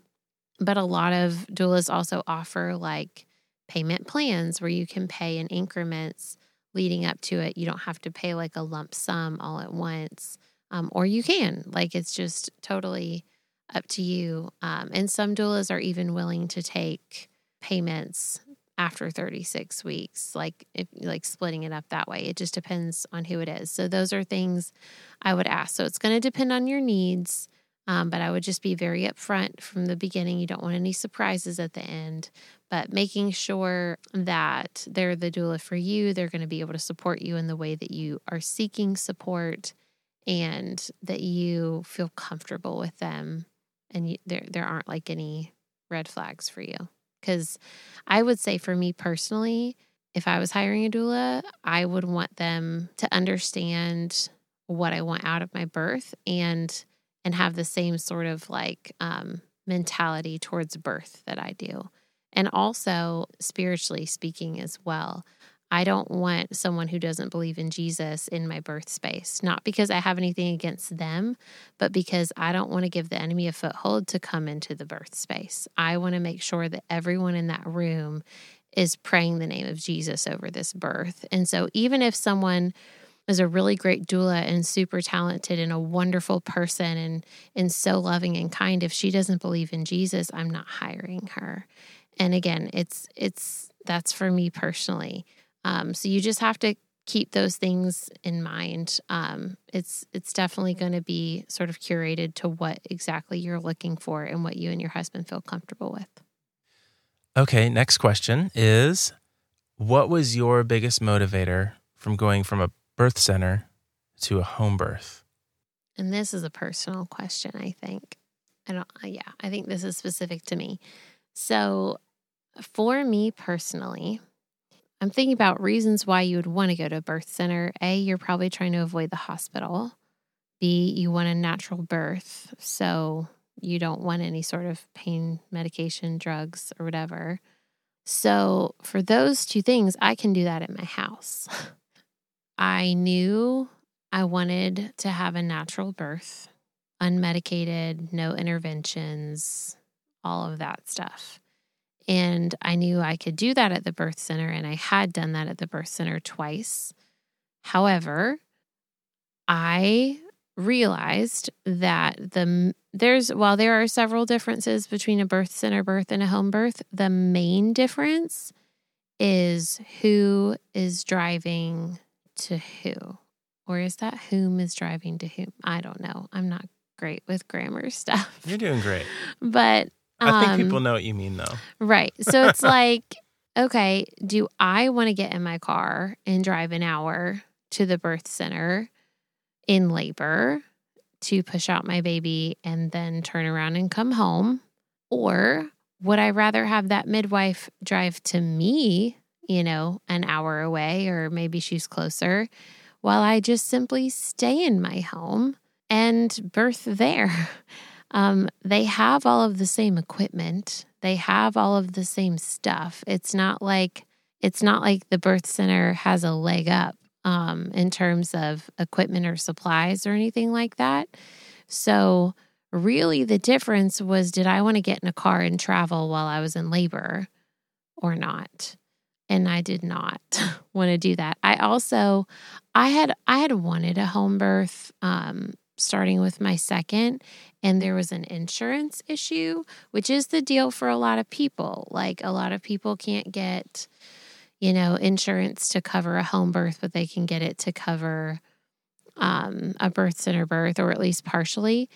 but a lot of doulas also offer like payment plans where you can pay in increments leading up to it. You don't have to pay like a lump sum all at once, um, or you can. Like, it's just totally up to you. Um, and some doulas are even willing to take payments after thirty-six weeks, like if, like splitting it up that way. It just depends on who it is. So those are things I would ask. So it's going to depend on your needs, um, but I would just be very upfront from the beginning. You don't want any surprises at the end. But making sure that they're the doula for you, they're going to be able to support you in the way that you are seeking support, and that you feel comfortable with them, and you, there there aren't like any red flags for you. Because I would say, for me personally, if I was hiring a doula, I would want them to understand what I want out of my birth, and and have the same sort of like um, mentality towards birth that I do. And also spiritually speaking as well. I don't want someone who doesn't believe in Jesus in my birth space, not because I have anything against them, but because I don't want to give the enemy a foothold to come into the birth space. I want to make sure that everyone in that room is praying the name of Jesus over this birth. And so even if someone is a really great doula and super talented and a wonderful person and, and so loving and kind, if she doesn't believe in Jesus, I'm not hiring her. And again, it's, it's, that's for me personally. Um, so you just have to keep those things in mind. Um, it's it's definitely going to be sort of curated to what exactly you're looking for and what you and your husband feel comfortable with. Okay, next question is, what was your biggest motivator from going from a birth center to a home birth? And this is a personal question, I think. I don't, yeah, I think this is specific to me. So for me personally, I'm thinking about reasons why you would want to go to a birth center. A, you're probably trying to avoid the hospital. B, you want a natural birth, so you don't want any sort of pain medication, drugs, or whatever. So for those two things, I can do that at my house. I knew I wanted to have a natural birth, unmedicated, no interventions, all of that stuff. And I knew I could do that at the birth center, and I had done that at the birth center twice. However, I realized that the there's while there are several differences between a birth center birth and a home birth, the main difference is who is driving to who. Or is that whom is driving to whom? I don't know. I'm not great with grammar stuff. You're doing great. But I think people know what you mean, though. Right. So it's like, okay, do I want to get in my car and drive an hour to the birth center in labor to push out my baby and then turn around and come home? Or would I rather have that midwife drive to me, you know, an hour away, or maybe she's closer, while I just simply stay in my home and birth there? Um, they have all of the same equipment. They have all of the same stuff. It's not like it's not like the birth center has a leg up um, in terms of equipment or supplies or anything like that. So really the difference was, did I want to get in a car and travel while I was in labor or not? And I did not want to do that. I also, I had I had wanted a home birth um, starting with my second, and there was an insurance issue, which is the deal for a lot of people. Like, a lot of people can't get, you know, insurance to cover a home birth, but they can get it to cover um, a birth center birth, or at least partially.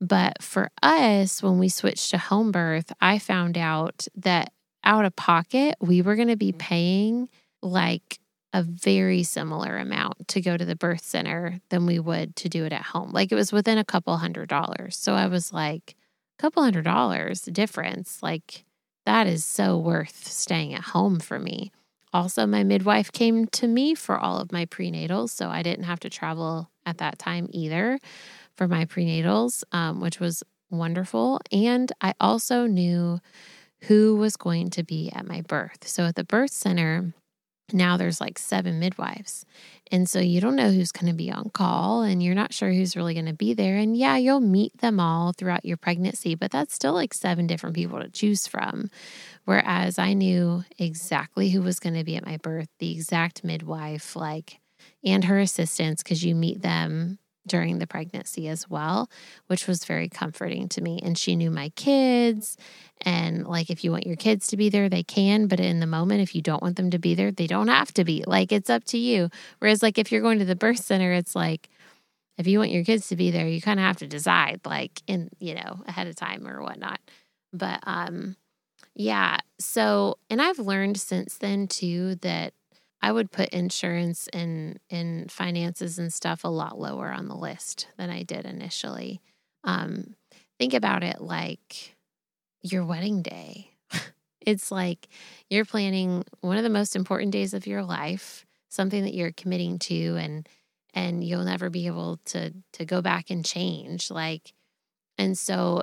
But for us, when we switched to home birth, I found out that out of pocket, we were going to be paying like a very similar amount to go to the birth center than we would to do it at home. Like, it was within a couple hundred dollars. So I was like, a couple hundred dollars difference. Like, that is so worth staying at home for me. Also, my midwife came to me for all of my prenatals, so I didn't have to travel at that time either for my prenatals, um, which was wonderful. And I also knew who was going to be at my birth. So at the birth center, now there's like seven midwives. And so you don't know who's going to be on call, and you're not sure who's really going to be there. And yeah, you'll meet them all throughout your pregnancy, but that's still like seven different people to choose from. Whereas I knew exactly who was going to be at my birth, the exact midwife, like, and her assistants, because you meet them during the pregnancy as well, which was very comforting to me. And she knew my kids, and like, if you want your kids to be there, they can, but in the moment, if you don't want them to be there, they don't have to be. Like, it's up to you. Whereas like, if you're going to the birth center, it's like, if you want your kids to be there, you kind of have to decide, like, in, you know, ahead of time or whatnot. But um yeah, so, and I've learned since then too that I would put insurance and, and finances and stuff a lot lower on the list than I did initially. Um, think about it like your wedding day. It's like you're planning one of the most important days of your life, something that you're committing to, and and you'll never be able to to go back and change. Like, and so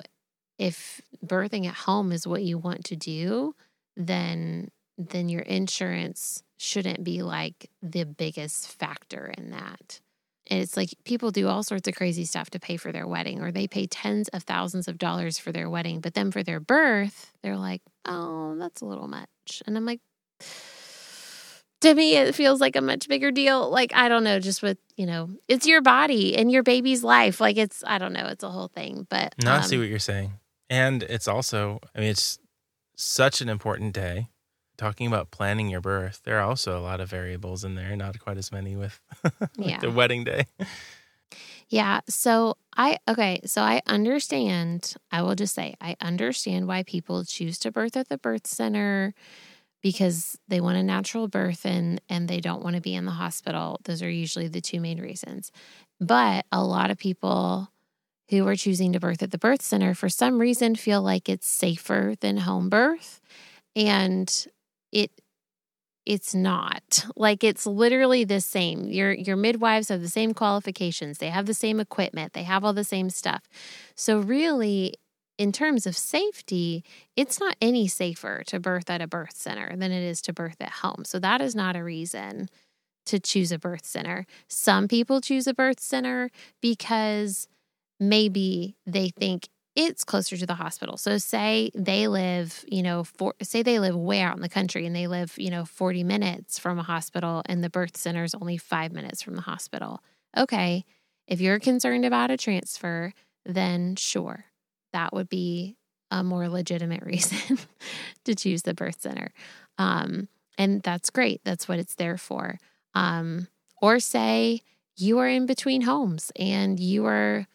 if birthing at home is what you want to do, then then your insurance shouldn't be like the biggest factor in that. And it's like, people do all sorts of crazy stuff to pay for their wedding, or they pay tens of thousands of dollars for their wedding, but then for their birth, they're like, oh, that's a little much. And I'm like, to me, it feels like a much bigger deal. Like, I don't know, just with, you know, it's your body and your baby's life. Like, it's, I don't know, it's a whole thing. But no, um, I see what you're saying. And it's also, I mean, it's such an important day talking about planning your birth, there are also a lot of variables in there, not quite as many with, with yeah. the wedding day. Yeah. So I, okay. So I understand, I will just say, I understand why people choose to birth at the birth center because they want a natural birth and, and they don't want to be in the hospital. Those are usually the two main reasons. But a lot of people who are choosing to birth at the birth center for some reason feel like it's safer than home birth. And it, It's not. Like, it's literally the same. Your your midwives have the same qualifications. They have the same equipment. They have all the same stuff. So really, in terms of safety, it's not any safer to birth at a birth center than it is to birth at home. So that is not a reason to choose a birth center. Some people choose a birth center because maybe they think it's closer to the hospital. So say they live, you know, for, say they live way out in the country and they live, you know, forty minutes from a hospital and the birth center is only five minutes from the hospital. Okay, if you're concerned about a transfer, then sure, that would be a more legitimate reason to choose the birth center. Um, and that's great. That's what it's there for. Um, or say you are in between homes and you are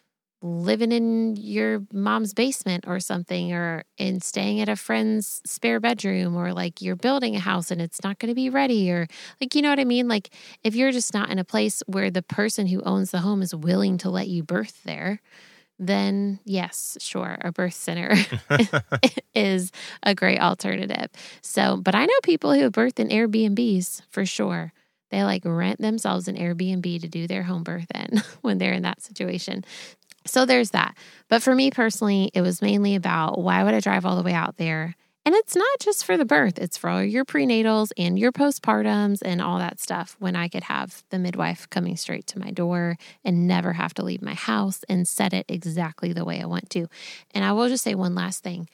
living in your mom's basement or something, or in staying at a friend's spare bedroom, or like you're building a house and it's not going to be ready, or like, you know what I mean? Like, if you're just not in a place where the person who owns the home is willing to let you birth there, then yes, sure, a birth center is a great alternative. So, but I know people who have birthed in Airbnbs for sure. They like rent themselves an Airbnb to do their home birth in when they're in that situation. So there's that. But for me personally, it was mainly about why would I drive all the way out there? And it's not just for the birth. It's for all your prenatals and your postpartums and all that stuff when I could have the midwife coming straight to my door and never have to leave my house and set it exactly the way I want to. And I will just say one last thing.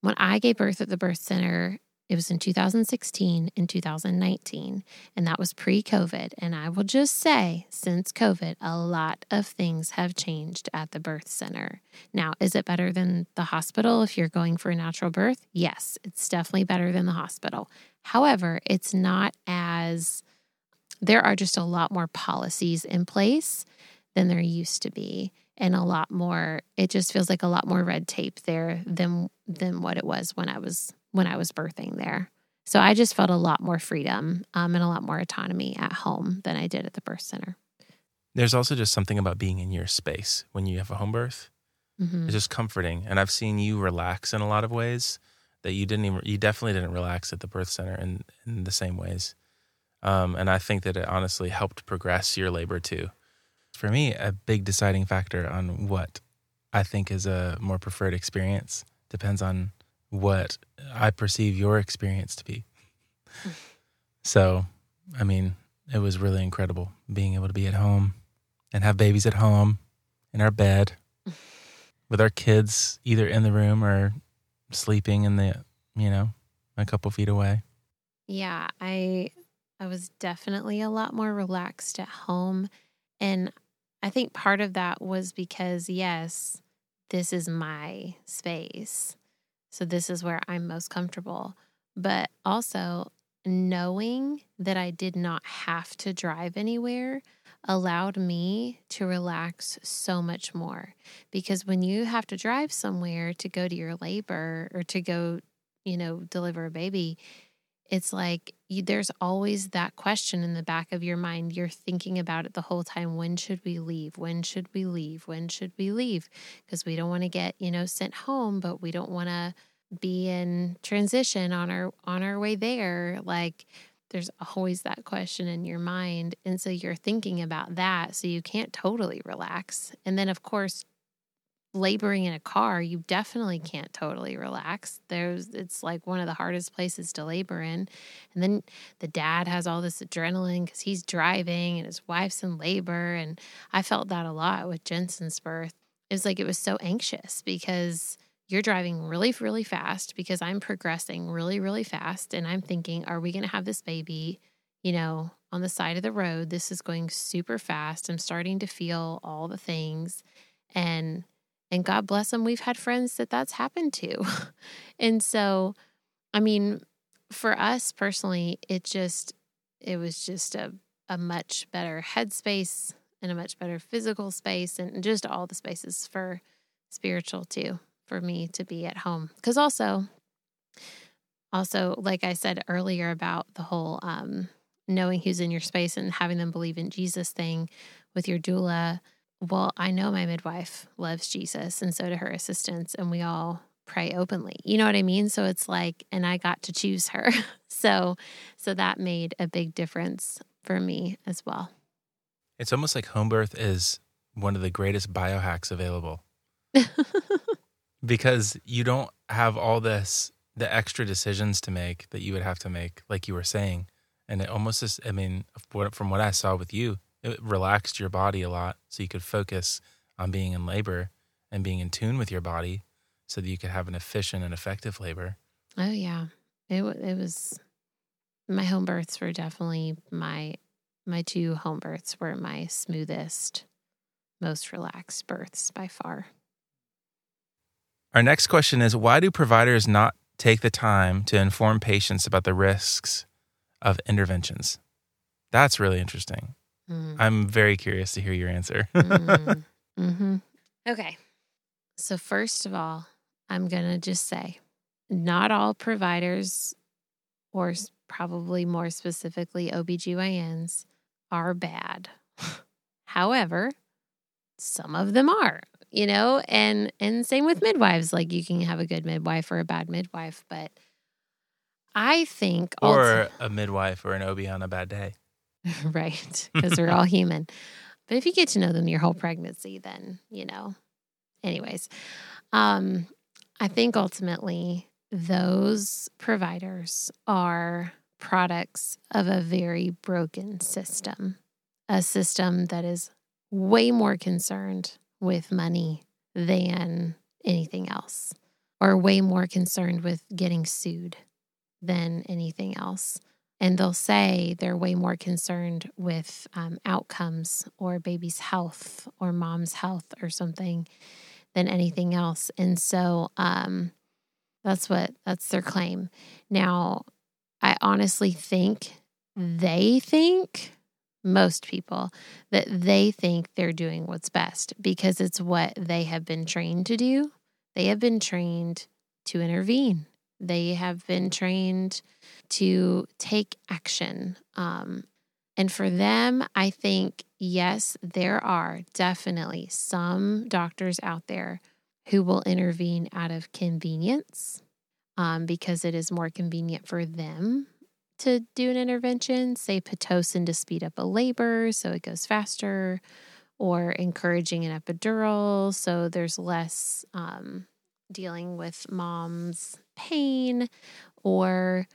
When I gave birth at the birth center, it was in two thousand sixteen and two thousand nineteen, and that was pre-COVID. And I will just say, since COVID, a lot of things have changed at the birth center. Now, is it better than the hospital if you're going for a natural birth? Yes, it's definitely better than the hospital. However, it's not as, there are just a lot more policies in place than there used to be. And a lot more, it just feels like a lot more red tape there than than what it was when I was when I was birthing there. So I just felt a lot more freedom um, and a lot more autonomy at home than I did at the birth center. There's also just something about being in your space when you have a home birth. Mm-hmm. It's just comforting. And I've seen you relax in a lot of ways that you didn't even, you definitely didn't relax at the birth center in, in the same ways. Um, and I think that it honestly helped progress your labor too. For me, a big deciding factor on what I think is a more preferred experience depends on what I perceive your experience to be. So, I mean, it was really incredible being able to be at home and have babies at home in our bed with our kids either in the room or sleeping in the, you know, a couple feet away. Yeah, I I was definitely a lot more relaxed at home. And I think part of that was because, yes, this is my space. So this is where I'm most comfortable. But also knowing that I did not have to drive anywhere allowed me to relax so much more. Because when you have to drive somewhere to go to your labor or to go, you know, deliver a baby, it's like you, there's always that question in the back of your mind. You're thinking about it the whole time. When should we leave? When should we leave? When should we leave? Because we don't want to get, you know, sent home, but we don't want to be in transition on our on our way there. Like, there's always that question in your mind. And so you're thinking about that. So you can't totally relax. And then, of course, laboring in a car, you definitely can't totally relax. There's, it's like one of the hardest places to labor in. And then the dad has all this adrenaline because he's driving and his wife's in labor. And I felt that a lot with Jensen's birth. It was like, it was so anxious because you're driving really, really fast because I'm progressing really, really fast. And I'm thinking, are we going to have this baby, you know, on the side of the road? This is going super fast. I'm starting to feel all the things. And And God bless them, we've had friends that that's happened to. And so, I mean, for us personally, it just, it was just a, a much better headspace and a much better physical space, and just all the spaces for spiritual too, for me to be at home. Because also, also, like I said earlier about the whole um, knowing who's in your space and having them believe in Jesus thing with your doula, well, I know my midwife loves Jesus, and so do her assistants, and we all pray openly. You know what I mean? So it's like, and I got to choose her. So, so that made a big difference for me as well. It's almost like home birth is one of the greatest biohacks available because you don't have all this, the extra decisions to make that you would have to make, like you were saying. And it almost is, I mean, from what I saw with you, it relaxed your body a lot so you could focus on being in labor and being in tune with your body so that you could have an efficient and effective labor. Oh, yeah. It, it was, my home births were definitely my, my two home births were my smoothest, most relaxed births by far. Our next question is, why do providers not take the time to inform patients about the risks of interventions? That's really interesting. Mm. I'm very curious to hear your answer. mm. mm-hmm. Okay. So first of all, I'm going to just say not all providers, or probably more specifically O B G Y Ns, are bad. However, some of them are, you know, and, and same with midwives. Like you can have a good midwife or a bad midwife, but I think... Or also, a midwife or an O B on a bad day. Right, because we're all human. But if you get to know them your whole pregnancy, then, you know. Anyways, um, I think ultimately those providers are products of a very broken system, a system that is way more concerned with money than anything else, or way more concerned with getting sued than anything else. And they'll say they're way more concerned with um, outcomes or baby's health or mom's health or something than anything else. And so um, that's what, that's their claim. Now, I honestly think they think, most people, that they think they're doing what's best because it's what they have been trained to do. They have been trained to intervene. They have been trained to take action. Um, and for them, I think, yes, there are definitely some doctors out there who will intervene out of convenience um, because it is more convenient for them to do an intervention, say Pitocin to speed up a labor so it goes faster, or encouraging an epidural so there's less um, dealing with mom's pain, or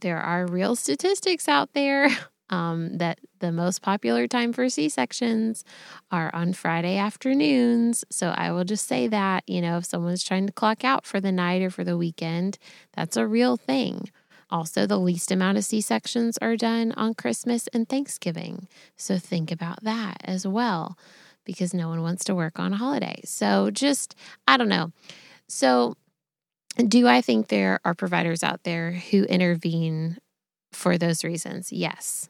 there are real statistics out there um, that the most popular time for C-sections are on Friday afternoons. So I will just say that, you know, if someone's trying to clock out for the night or for the weekend, that's a real thing. Also, the least amount of C-sections are done on Christmas and Thanksgiving. So think about that as well, because no one wants to work on a holiday. So just, I don't know. So do I think there are providers out there who intervene for those reasons? Yes.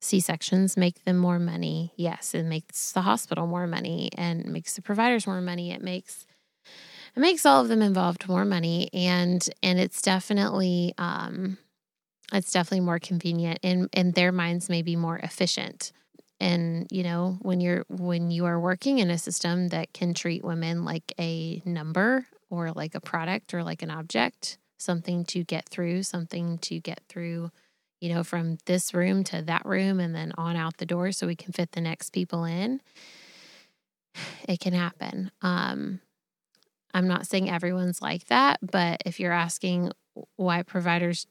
C-sections make them more money. Yes, it makes the hospital more money and makes the providers more money. It makes it makes all of them involved more money, and and it's definitely um, it's definitely more convenient, and and their minds may be more efficient. And you know, when you're when you are working in a system that can treat women like a number, or like a product, or like an object, something to get through, something to get through, you know, from this room to that room and then on out the door so we can fit the next people in, it can happen. Um, I'm not saying everyone's like that, but if you're asking why providers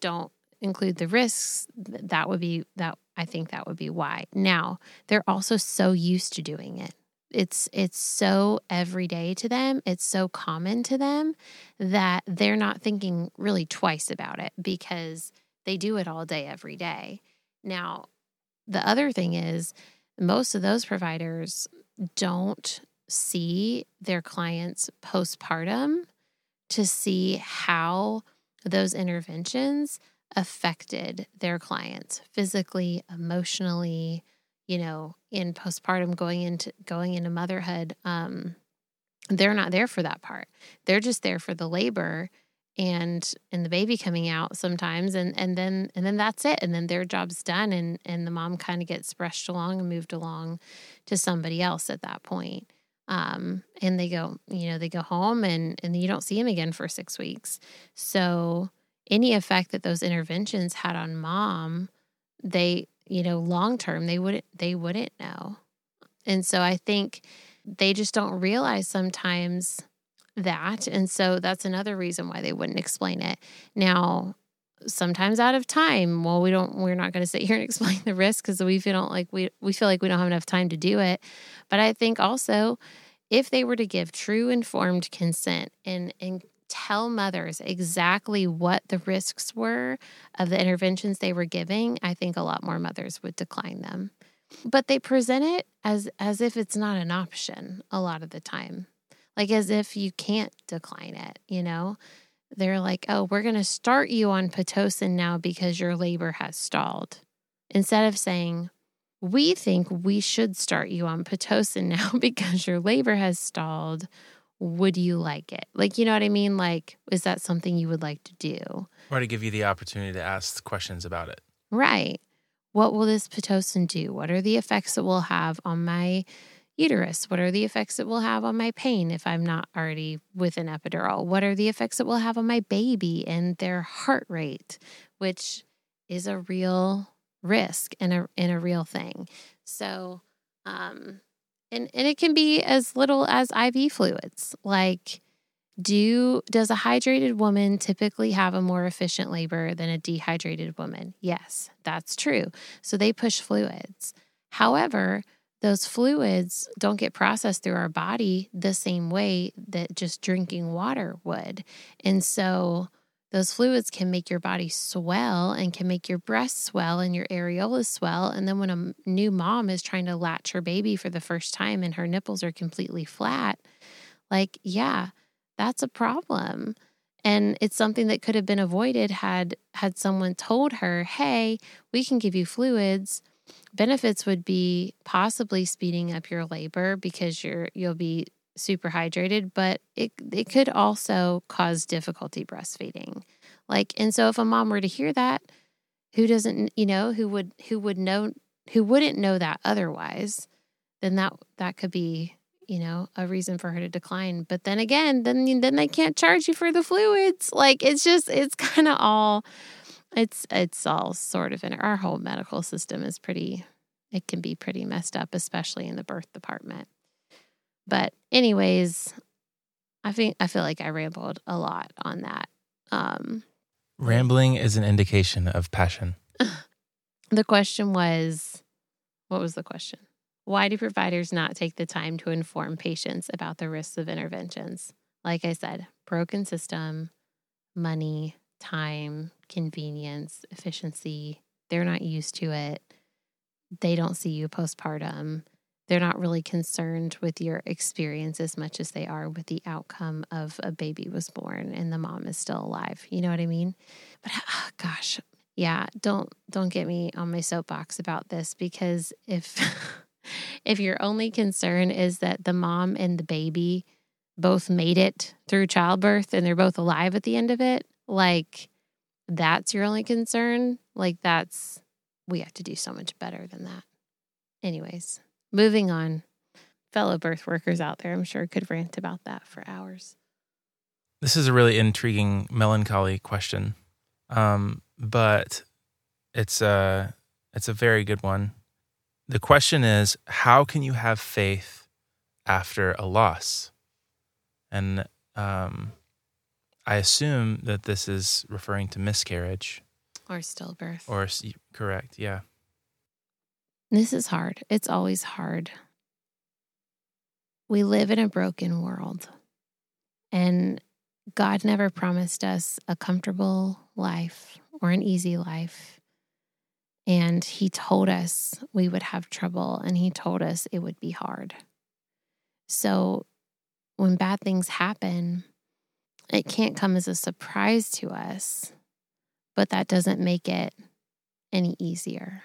don't include the risks, that would be, that I think that would be why. Now, they're also so used to doing it. It's it's so everyday to them, it's so common to them that they're not thinking really twice about it because they do it all day, every day. Now, the other thing is most of those providers don't see their clients postpartum to see how those interventions affected their clients physically, emotionally, you know, in postpartum, going into going into motherhood. Um, they're not there for that part. They're just there for the labor and and the baby coming out sometimes, and and then and then that's it, and then their job's done, and and the mom kind of gets brushed along and moved along to somebody else at that point. Um, and they go, you know, they go home, and and you don't see them again for six weeks. So any effect that those interventions had on mom, they, you know, long term, they wouldn't they wouldn't know. And so I think they just don't realize sometimes that. And so that's another reason why they wouldn't explain it. Now, sometimes out of time, well, we don't, we're not going to sit here and explain the risk because we feel don't like, we, we feel like we don't have enough time to do it. But I think also if they were to give true informed consent and, and tell mothers exactly what the risks were of the interventions they were giving, I think a lot more mothers would decline them. But they present it as, as if it's not an option a lot of the time. Like as if you can't decline it, you know? They're like, oh, we're going to start you on Pitocin now because your labor has stalled. Instead of saying, we think we should start you on Pitocin now because your labor has stalled. Would you like it? Like, you know what I mean? Like, is that something you would like to do? Or to give you the opportunity to ask questions about it. Right. What will this Pitocin do? What are the effects it will have on my uterus? What are the effects it will have on my pain if I'm not already with an epidural? What are the effects it will have on my baby and their heart rate, which is a real risk and a and a real thing. So, um, and and it can be as little as I V fluids. Like, do does a hydrated woman typically have a more efficient labor than a dehydrated woman? Yes, that's true. So they push fluids. However, those fluids don't get processed through our body the same way that just drinking water would. And so those fluids can make your body swell and can make your breasts swell and your areolas swell. And then when a new mom is trying to latch her baby for the first time and her nipples are completely flat, like, yeah, that's a problem. And it's something that could have been avoided had had someone told her, hey, we can give you fluids. Benefits would be possibly speeding up your labor because you're you'll be super hydrated, but it it could also cause difficulty breastfeeding. Like, and so if a mom were to hear that, who doesn't, you know, who would who would know who wouldn't know that otherwise, then that that could be, you know, a reason for her to decline. But then again, then then they can't charge you for the fluids. Like, it's just it's kind of all. It's it's all sort of in our whole medical system is pretty, it can be pretty messed up, especially in the birth department. But anyways, I think I feel like I rambled a lot on that. Um, Rambling is an indication of passion. The question was, what was the question? Why do providers not take the time to inform patients about the risks of interventions? Like I said, broken system, money, time, convenience, efficiency. They're not used to it. They don't see you postpartum. They're not really concerned with your experience as much as they are with the outcome of a baby was born and the mom is still alive. You know what I mean? But oh, gosh, yeah, don't don't get me on my soapbox about this, because if if your only concern is that the mom and the baby both made it through childbirth and they're both alive at the end of it, like, that's your only concern. Like, that's, we have to do so much better than that. Anyways, moving on. Fellow birth workers out there, I'm sure, could rant about that for hours. This is a really intriguing, melancholy question. Um, but it's a, it's a very good one. The question is, how can you have faith after a loss? And, um, I assume that this is referring to miscarriage. Or stillbirth. Or, correct, yeah. This is hard. It's always hard. We live in a broken world. And God never promised us a comfortable life or an easy life. And He told us we would have trouble, and He told us it would be hard. So when bad things happen, it can't come as a surprise to us, but that doesn't make it any easier.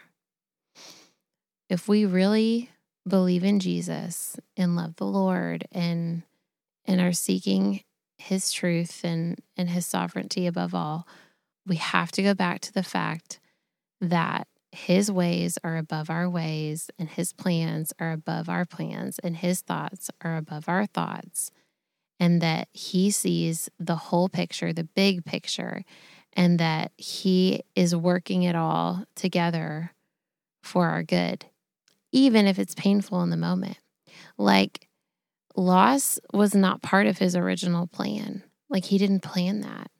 If we really believe in Jesus and love the Lord and and are seeking his truth and, and his sovereignty above all, we have to go back to the fact that his ways are above our ways and his plans are above our plans and his thoughts are above our thoughts, and that he sees the whole picture, the big picture, and that he is working it all together for our good, even if it's painful in the moment. Like, loss was not part of his original plan. Like, he didn't plan that.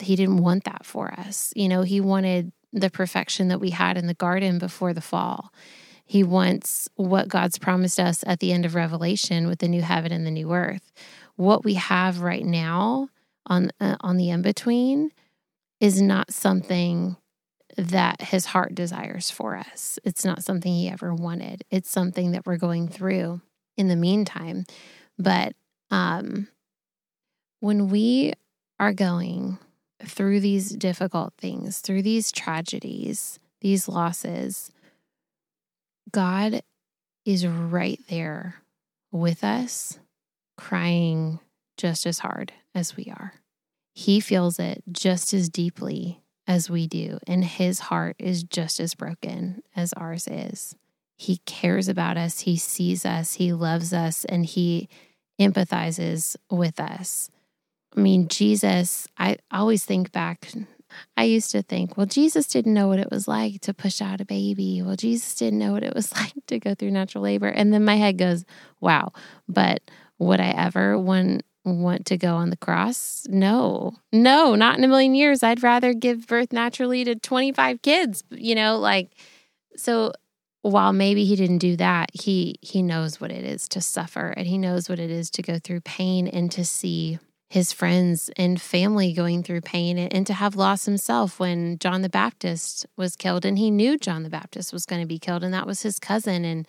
He didn't want that for us. You know, he wanted the perfection that we had in the garden before the fall. He wants what God's promised us at the end of Revelation with the new heaven and the new earth. What we have right now on uh, on the in-between is not something that his heart desires for us. It's not something he ever wanted. It's something that we're going through in the meantime. But um, when we are going through these difficult things, through these tragedies, these losses, God is right there with us, crying just as hard as we are. He feels it just as deeply as we do, and his heart is just as broken as ours is. He cares about us, he sees us, he loves us, and he empathizes with us. I mean, Jesus, I always think back, I used to think, well, Jesus didn't know what it was like to push out a baby. Well, Jesus didn't know what it was like to go through natural labor. And then my head goes, wow, but would I ever want, want to go on the cross? No, no, not in a million years. I'd rather give birth naturally to twenty-five kids, you know, like, so while maybe he didn't do that, he, he knows what it is to suffer, and he knows what it is to go through pain and to see his friends and family going through pain, and to have lost himself when John the Baptist was killed. And he knew John the Baptist was going to be killed, and that was his cousin, and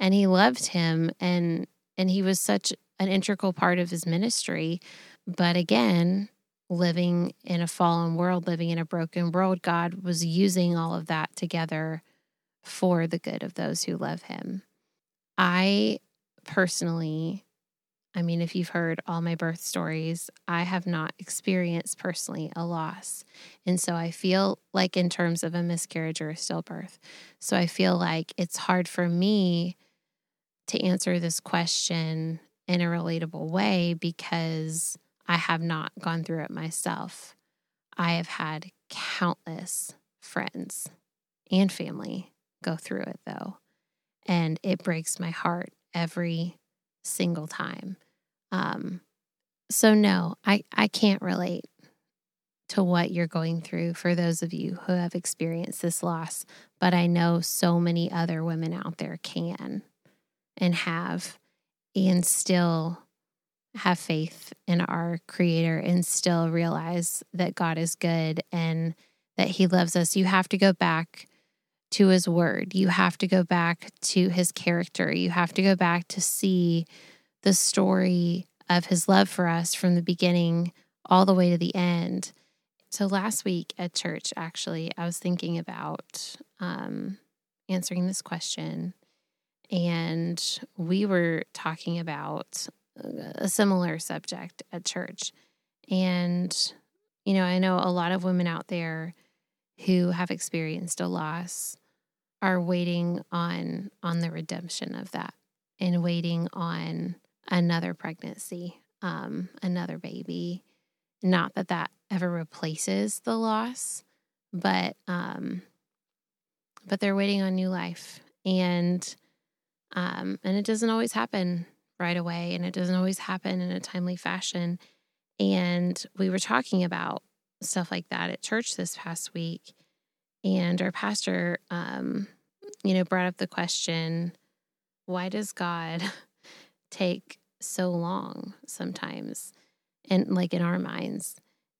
and he loved him, and and he was such an integral part of his ministry. But again, living in a fallen world, living in a broken world, God was using all of that together for the good of those who love him. I personally... I mean, if you've heard all my birth stories, I have not experienced personally a loss. And so I feel like, in terms of a miscarriage or a stillbirth, so I feel like it's hard for me to answer this question in a relatable way because I have not gone through it myself. I have had countless friends and family go through it, though, and it breaks my heart every single time. Um, so no, I, I can't relate to what you're going through for those of you who have experienced this loss, but I know so many other women out there can and have and still have faith in our Creator and still realize that God is good and that he loves us. You have to go back to his word. You have to go back to his character. You have to go back to see the story of his love for us from the beginning all the way to the end. So last week at church, actually, I was thinking about um, answering this question, and we were talking about a similar subject at church. And, you know, I know a lot of women out there who have experienced a loss are waiting on on the redemption of that, and waiting on another pregnancy, um, another baby. Not that that ever replaces the loss, but um, but they're waiting on new life, and um, and it doesn't always happen right away, and it doesn't always happen in a timely fashion. And we were talking about stuff like that at church this past week. And our pastor, um, you know, brought up the question, why does God take so long sometimes, and like in our minds?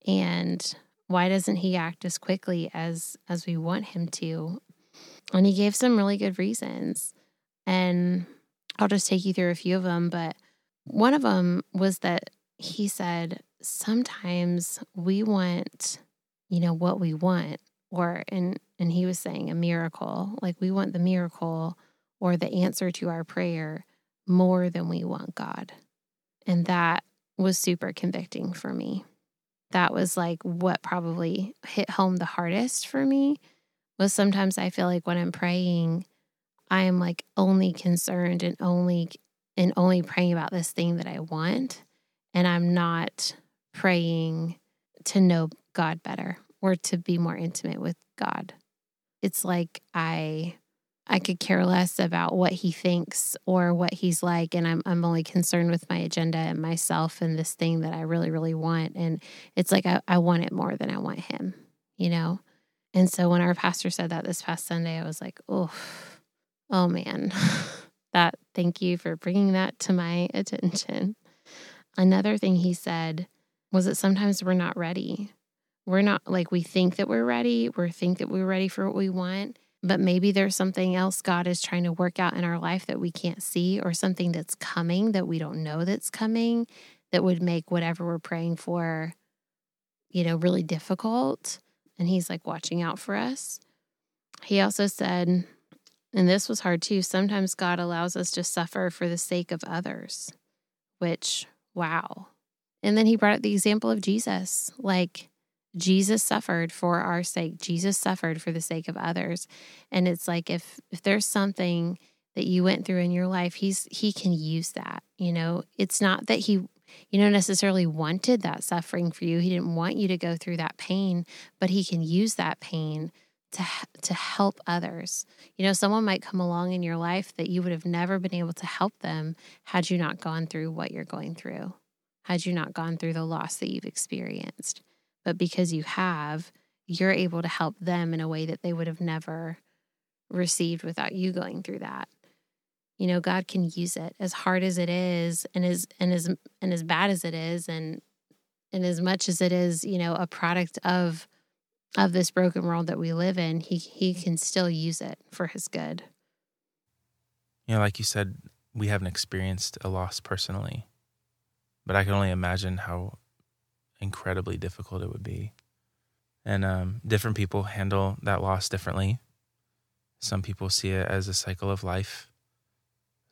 And why doesn't he act as quickly as, as we want him to? And he gave some really good reasons. And I'll just take you through a few of them. But one of them was that he said sometimes we want, you know, what we want, or, and, and he was saying a miracle, like we want the miracle or the answer to our prayer more than we want God. And that was super convicting for me. That was like what probably hit home the hardest for me, was sometimes I feel like when I'm praying, I am like only concerned and only and only praying about this thing that I want. And I'm not praying to know God better or to be more intimate with God. It's like I I could care less about what he thinks or what he's like, and I'm I'm only concerned with my agenda and myself and this thing that I really, really want. And it's like I, I want it more than I want him, you know? And so when our pastor said that this past Sunday, I was like, oh, oh man, that, thank you for bringing that to my attention. Another thing he said was that sometimes we're not ready. We're not, like, we think that we're ready. We think that we're ready for what we want, but maybe there's something else God is trying to work out in our life that we can't see, or something that's coming that we don't know that's coming, that would make whatever we're praying for, you know, really difficult. And he's like watching out for us. He also said, and this was hard too, sometimes God allows us to suffer for the sake of others, which, wow. And then he brought up the example of Jesus. Like, Jesus suffered for our sake. Jesus suffered for the sake of others. And it's like, if if there's something that you went through in your life, he's he can use that, you know? It's not that he, you know, necessarily wanted that suffering for you. He didn't want you to go through that pain, but he can use that pain to to help others. You know, someone might come along in your life that you would have never been able to help them had you not gone through what you're going through, had you not gone through the loss that you've experienced. But because you have, you're able to help them in a way that they would have never received without you going through that. You know, God can use it, as hard as it is, and as and as and as bad as it is, and and as much as it is, you know, a product of of this broken world that we live in. He he can still use it for his good. You know, like you said, we haven't experienced a loss personally, but I can only imagine how incredibly difficult it would be. And um, different people handle that loss differently. Some people see it as a cycle of life.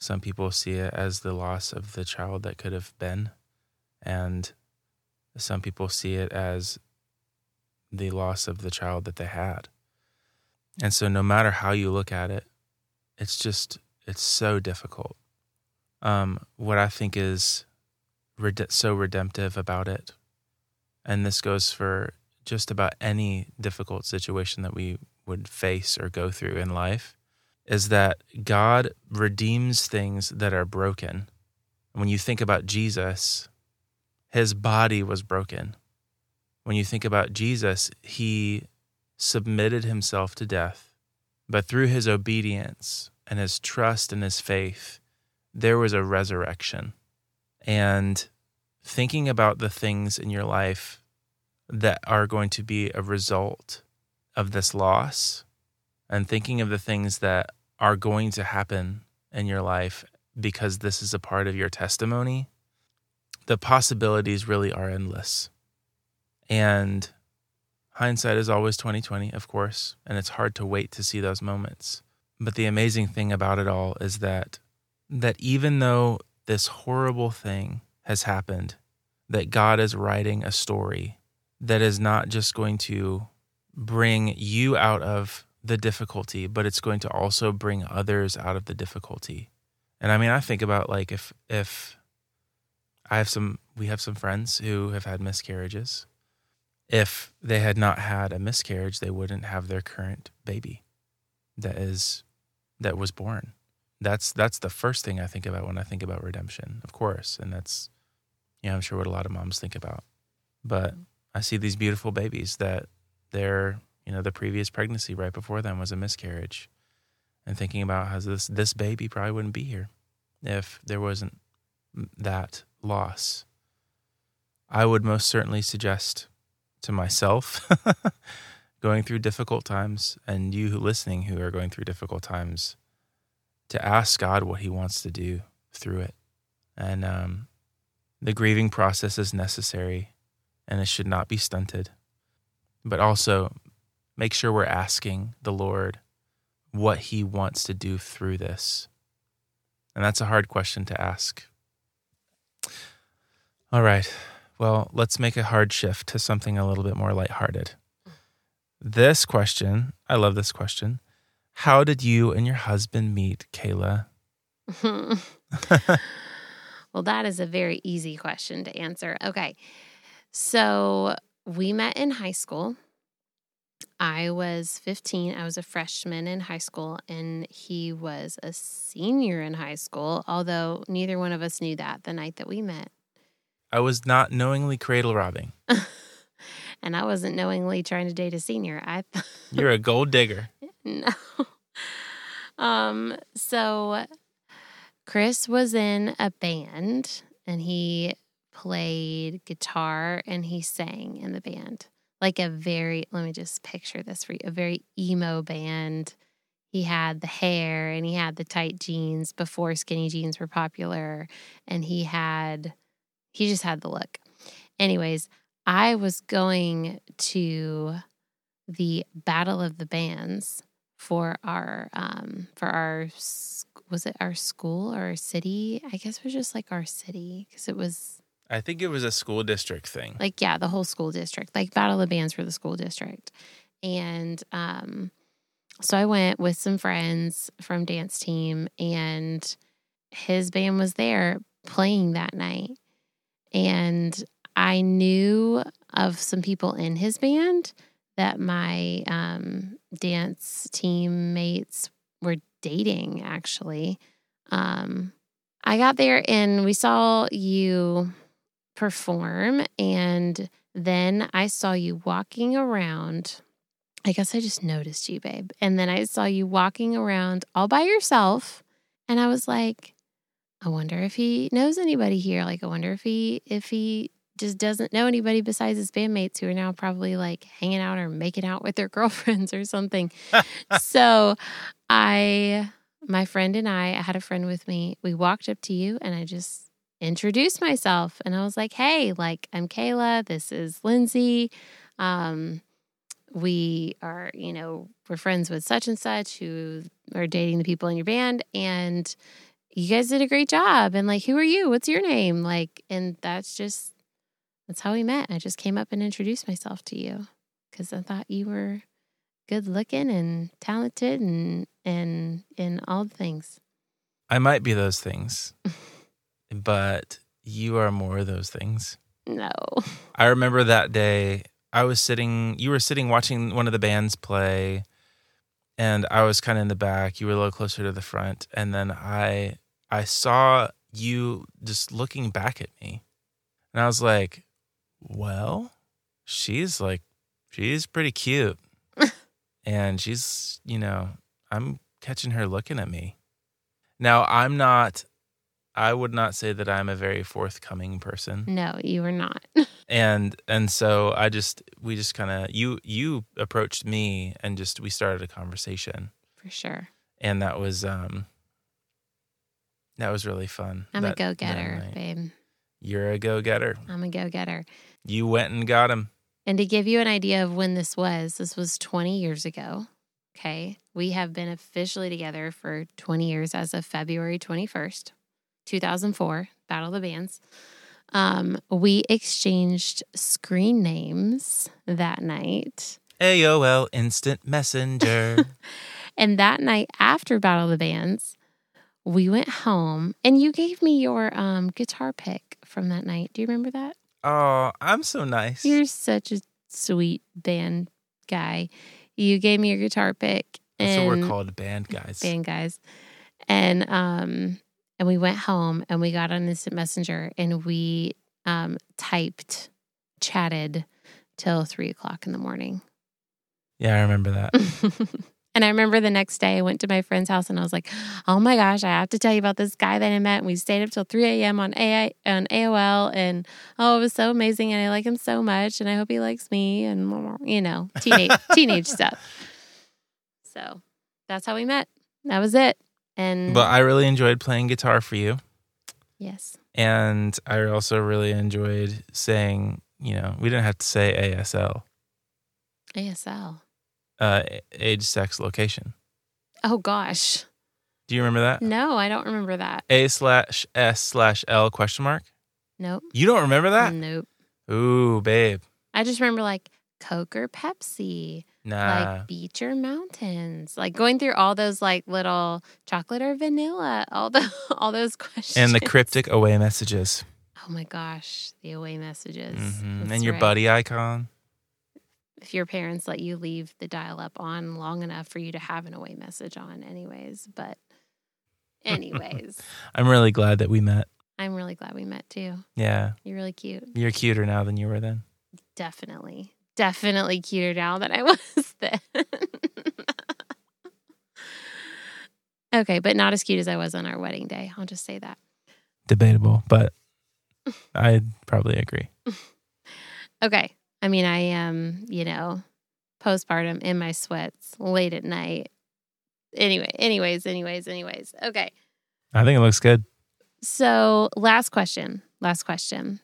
Some people see it as the loss of the child that could have been, and some people see it as the loss of the child that they had. And so no matter how you look at it, it's just, it's so difficult. Um, what I think is red- so redemptive about it, and this goes for just about any difficult situation that we would face or go through in life, is that God redeems things that are broken. When you think about Jesus, his body was broken. When you think about Jesus, he submitted himself to death, but through his obedience and his trust and his faith, there was a resurrection. And thinking about the things in your life that are going to be a result of this loss, and thinking of the things that are going to happen in your life because this is a part of your testimony, the possibilities really are endless. And hindsight is always twenty twenty, of course, and it's hard to wait to see those moments. But the amazing thing about it all is that that even though this horrible thing has happened, that God is writing a story that is not just going to bring you out of the difficulty, but it's going to also bring others out of the difficulty. And I mean, I think about, like, if if I have some, we have some friends who have had miscarriages. If they had not had a miscarriage, they wouldn't have their current baby that is that was born. That's that's the first thing I think about when I think about redemption, of course. And that's, you know, I'm sure what a lot of moms think about. But I see these beautiful babies that they're, you know, the previous pregnancy right before them was a miscarriage, and thinking about how this this baby probably wouldn't be here if there wasn't that loss. I would most certainly suggest to myself going through difficult times, and you who listening who are going through difficult times, to ask God what he wants to do through it. And um, the grieving process is necessary. and it should not be stunted. But also make sure we're asking the Lord what he wants to do through this. And that's a hard question to ask. All right, well, let's make a hard shift to something a little bit more lighthearted. This question, I love this question. How did you and your husband meet, Kayla? Well, that is a very easy question to answer. Okay, so we met in high school. I was fifteen. I was a freshman in high school, and he was a senior in high school, although neither one of us knew that the night that we met. I was not knowingly cradle robbing. And I wasn't knowingly trying to date a senior. I th- You're a gold digger. No. Um. So Chris was in a band, and he played guitar, and he sang in the band. Like a very, let me just picture this for you, a very emo band. He had the hair, and he had the tight jeans before skinny jeans were popular, and he had, he just had the look. Anyways, I was going to the Battle of the Bands for our, um, for our, was it our school or our city? I guess it was just like our city, because it was, I think it was a school district thing. Like, yeah, the whole school district. Like, Battle of the Bands for the school district. And um, so I went with some friends from dance team, and his band was there playing that night. And I knew of some people in his band that my um, dance teammates were dating, actually. Um, I got there, and we saw you perform, and then I saw you walking around. I guess I just noticed you, babe. And then I saw you walking around all by yourself, and I was like, I wonder if he knows anybody here. Like, I wonder if he if he just doesn't know anybody besides his bandmates who are now probably like hanging out or making out with their girlfriends or something. So I my friend and I, I had a friend with me. We walked up to you, and I just introduced myself, and I was like, hey, like, I'm Kayla, this is Lindsay, um we are, you know, we're friends with such and such who are dating the people in your band, and you guys did a great job, and like, who are you, what's your name, like, and that's just that's how we met. I just came up and introduced myself to you because I thought you were good looking and talented and and in all the things. I might be those things. But you are more of those things. No. I remember that day I was sitting, you were sitting watching one of the bands play, and I was kind of in the back. You were a little closer to the front. And then I, I saw you just looking back at me, and I was like, well, she's like, she's pretty cute. And she's, you know, I'm catching her looking at me. Now I'm not, I would not say that I'm a very forthcoming person. No, you are not. and and so I just, we just kind of, you you approached me, and just, we started a conversation. For sure. And that was, um, that was really fun. I'm that, a go-getter, babe. You're a go-getter. I'm a go-getter. You went and got him. And to give you an idea of when this was, this was twenty years ago, okay? We have been officially together for twenty years as of February twenty-first. two thousand four, Battle of the Bands. Um, we exchanged screen names that night. A O L Instant Messenger. And that night after Battle of the Bands, we went home, and you gave me your um, guitar pick from that night. Do you remember that? Oh, I'm so nice. You're such a sweet band guy. You gave me your guitar pick. That's what we're called, band guys. Band guys. And um. And we went home, and we got on Instant Messenger, and we um, typed, chatted till three o'clock in the morning. Yeah, I remember that. And I remember the next day I went to my friend's house, and I was like, oh my gosh, I have to tell you about this guy that I met. And we stayed up till three a.m. on A I- on A O L, and oh, it was so amazing, and I like him so much, and I hope he likes me, and, you know, teenage, teenage stuff. So that's how we met. That was it. And but I really enjoyed playing guitar for you. Yes. And I also really enjoyed saying you know, we didn't have to say A S L. A S L. Uh, age, sex, location. Oh, gosh. Do you remember that? No, I don't remember that. A slash S slash L question mark? Nope. You don't remember that? Nope. Ooh, babe. I just remember like Coke or Pepsi. Nah. Like beach or mountains. Like going through all those like little chocolate or vanilla. All the all those questions. And the cryptic away messages. Oh my gosh. The away messages. Mm-hmm. And your right. buddy icon. If your parents let you leave the dial-up on long enough for you to have an away message on anyways. But anyways. I'm really glad that we met. I'm really glad we met too. Yeah. You're really cute. You're cuter now than you were then. Definitely. Definitely cuter now than I was then. Okay, but not as cute as I was on our wedding day. I'll just say that. Debatable, but I'd probably agree. Okay. I mean, I am, um, you know, postpartum in my sweats late at night. Anyway, anyways, anyways, anyways. Okay. I think it looks good. So last question, last question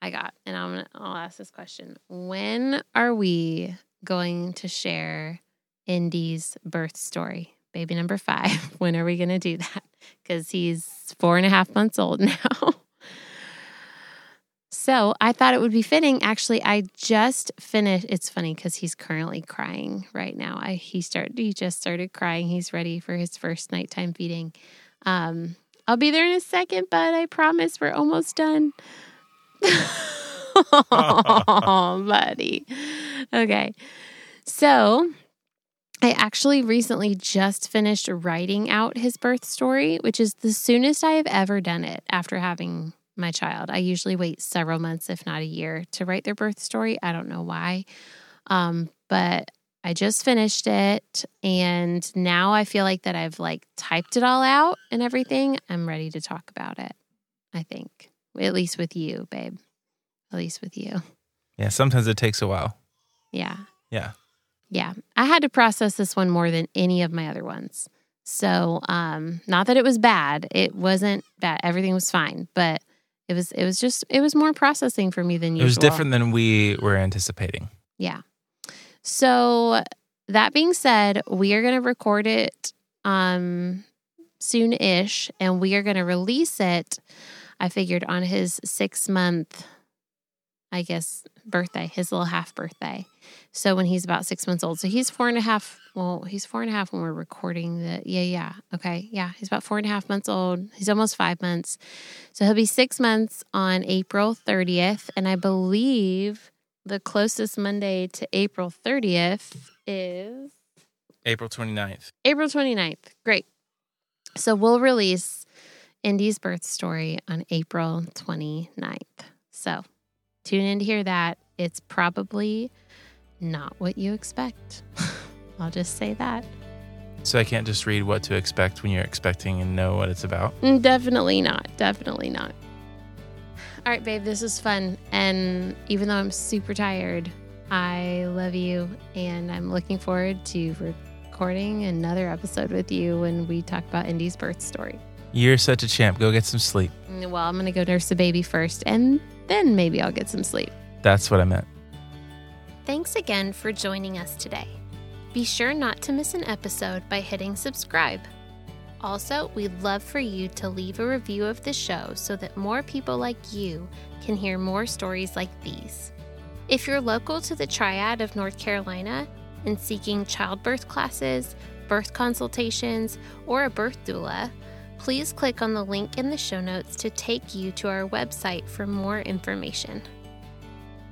I got, and I'm gonna, I'll ask this question. When are we going to share Indy's birth story? Baby number five. When are we going to do that? Because he's four and a half months old now. So I thought it would be fitting. Actually, I just finished. It's funny because he's currently crying right now. I he started. He just started crying. He's ready for his first nighttime feeding. Um, I'll be there in a second, but I promise we're almost done. Oh, buddy. Okay. So I actually recently just finished writing out his birth story, which is the soonest I have ever done it after having my child. I usually wait several months, if not a year, to write their birth story. I don't know why, um, but I just finished it, and now I feel like that I've like typed it all out and everything. I'm ready to talk about it. I think, at least with you, babe. At least with you. Yeah. Sometimes it takes a while. Yeah. Yeah. Yeah. I had to process this one more than any of my other ones. So, um, not that it was bad. It wasn't bad. Everything was fine, but. It was it was just it was more processing for me than usual. It was different than we were anticipating. Yeah. So that being said, we are going to record it um, soon-ish, and we are going to release it. I figured on his six month, I guess, birthday, his little half birthday. So when he's about six months old, so he's four and a half. Well, he's four and a half when we're recording the, yeah, yeah. Okay. Yeah. He's about four and a half months old. He's almost five months. So he'll be six months on April thirtieth. And I believe the closest Monday to April thirtieth is April twenty-ninth. April twenty-ninth. Great. So we'll release Indy's birth story on April twenty-ninth. So tune in to hear that. It's probably not what you expect. I'll just say that. So I can't just read what to expect when you're expecting and know what it's about? Definitely not. Definitely not. All right, babe, this is fun. And even though I'm super tired, I love you. And I'm looking forward to recording another episode with you when we talk about Indy's birth story. You're such a champ. Go get some sleep. Well, I'm going to go nurse the baby first, and then maybe I'll get some sleep. That's what I meant. Thanks again for joining us today. Be sure not to miss an episode by hitting subscribe. Also, we'd love for you to leave a review of the show so that more people like you can hear more stories like these. If you're local to the Triad of North Carolina and seeking childbirth classes, birth consultations, or a birth doula, please click on the link in the show notes to take you to our website for more information.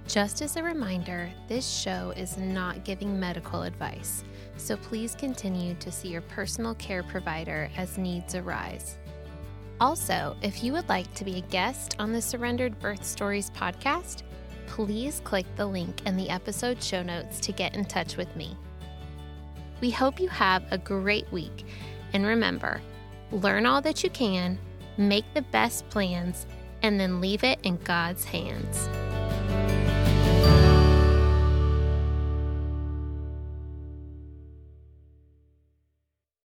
Just as a reminder, this show is not giving medical advice, so please continue to see your personal care provider as needs arise. Also, if you would like to be a guest on the Surrendered Birth Stories podcast, please click the link in the episode show notes to get in touch with me. We hope you have a great week, and remember, learn all that you can, make the best plans, and then leave it in God's hands.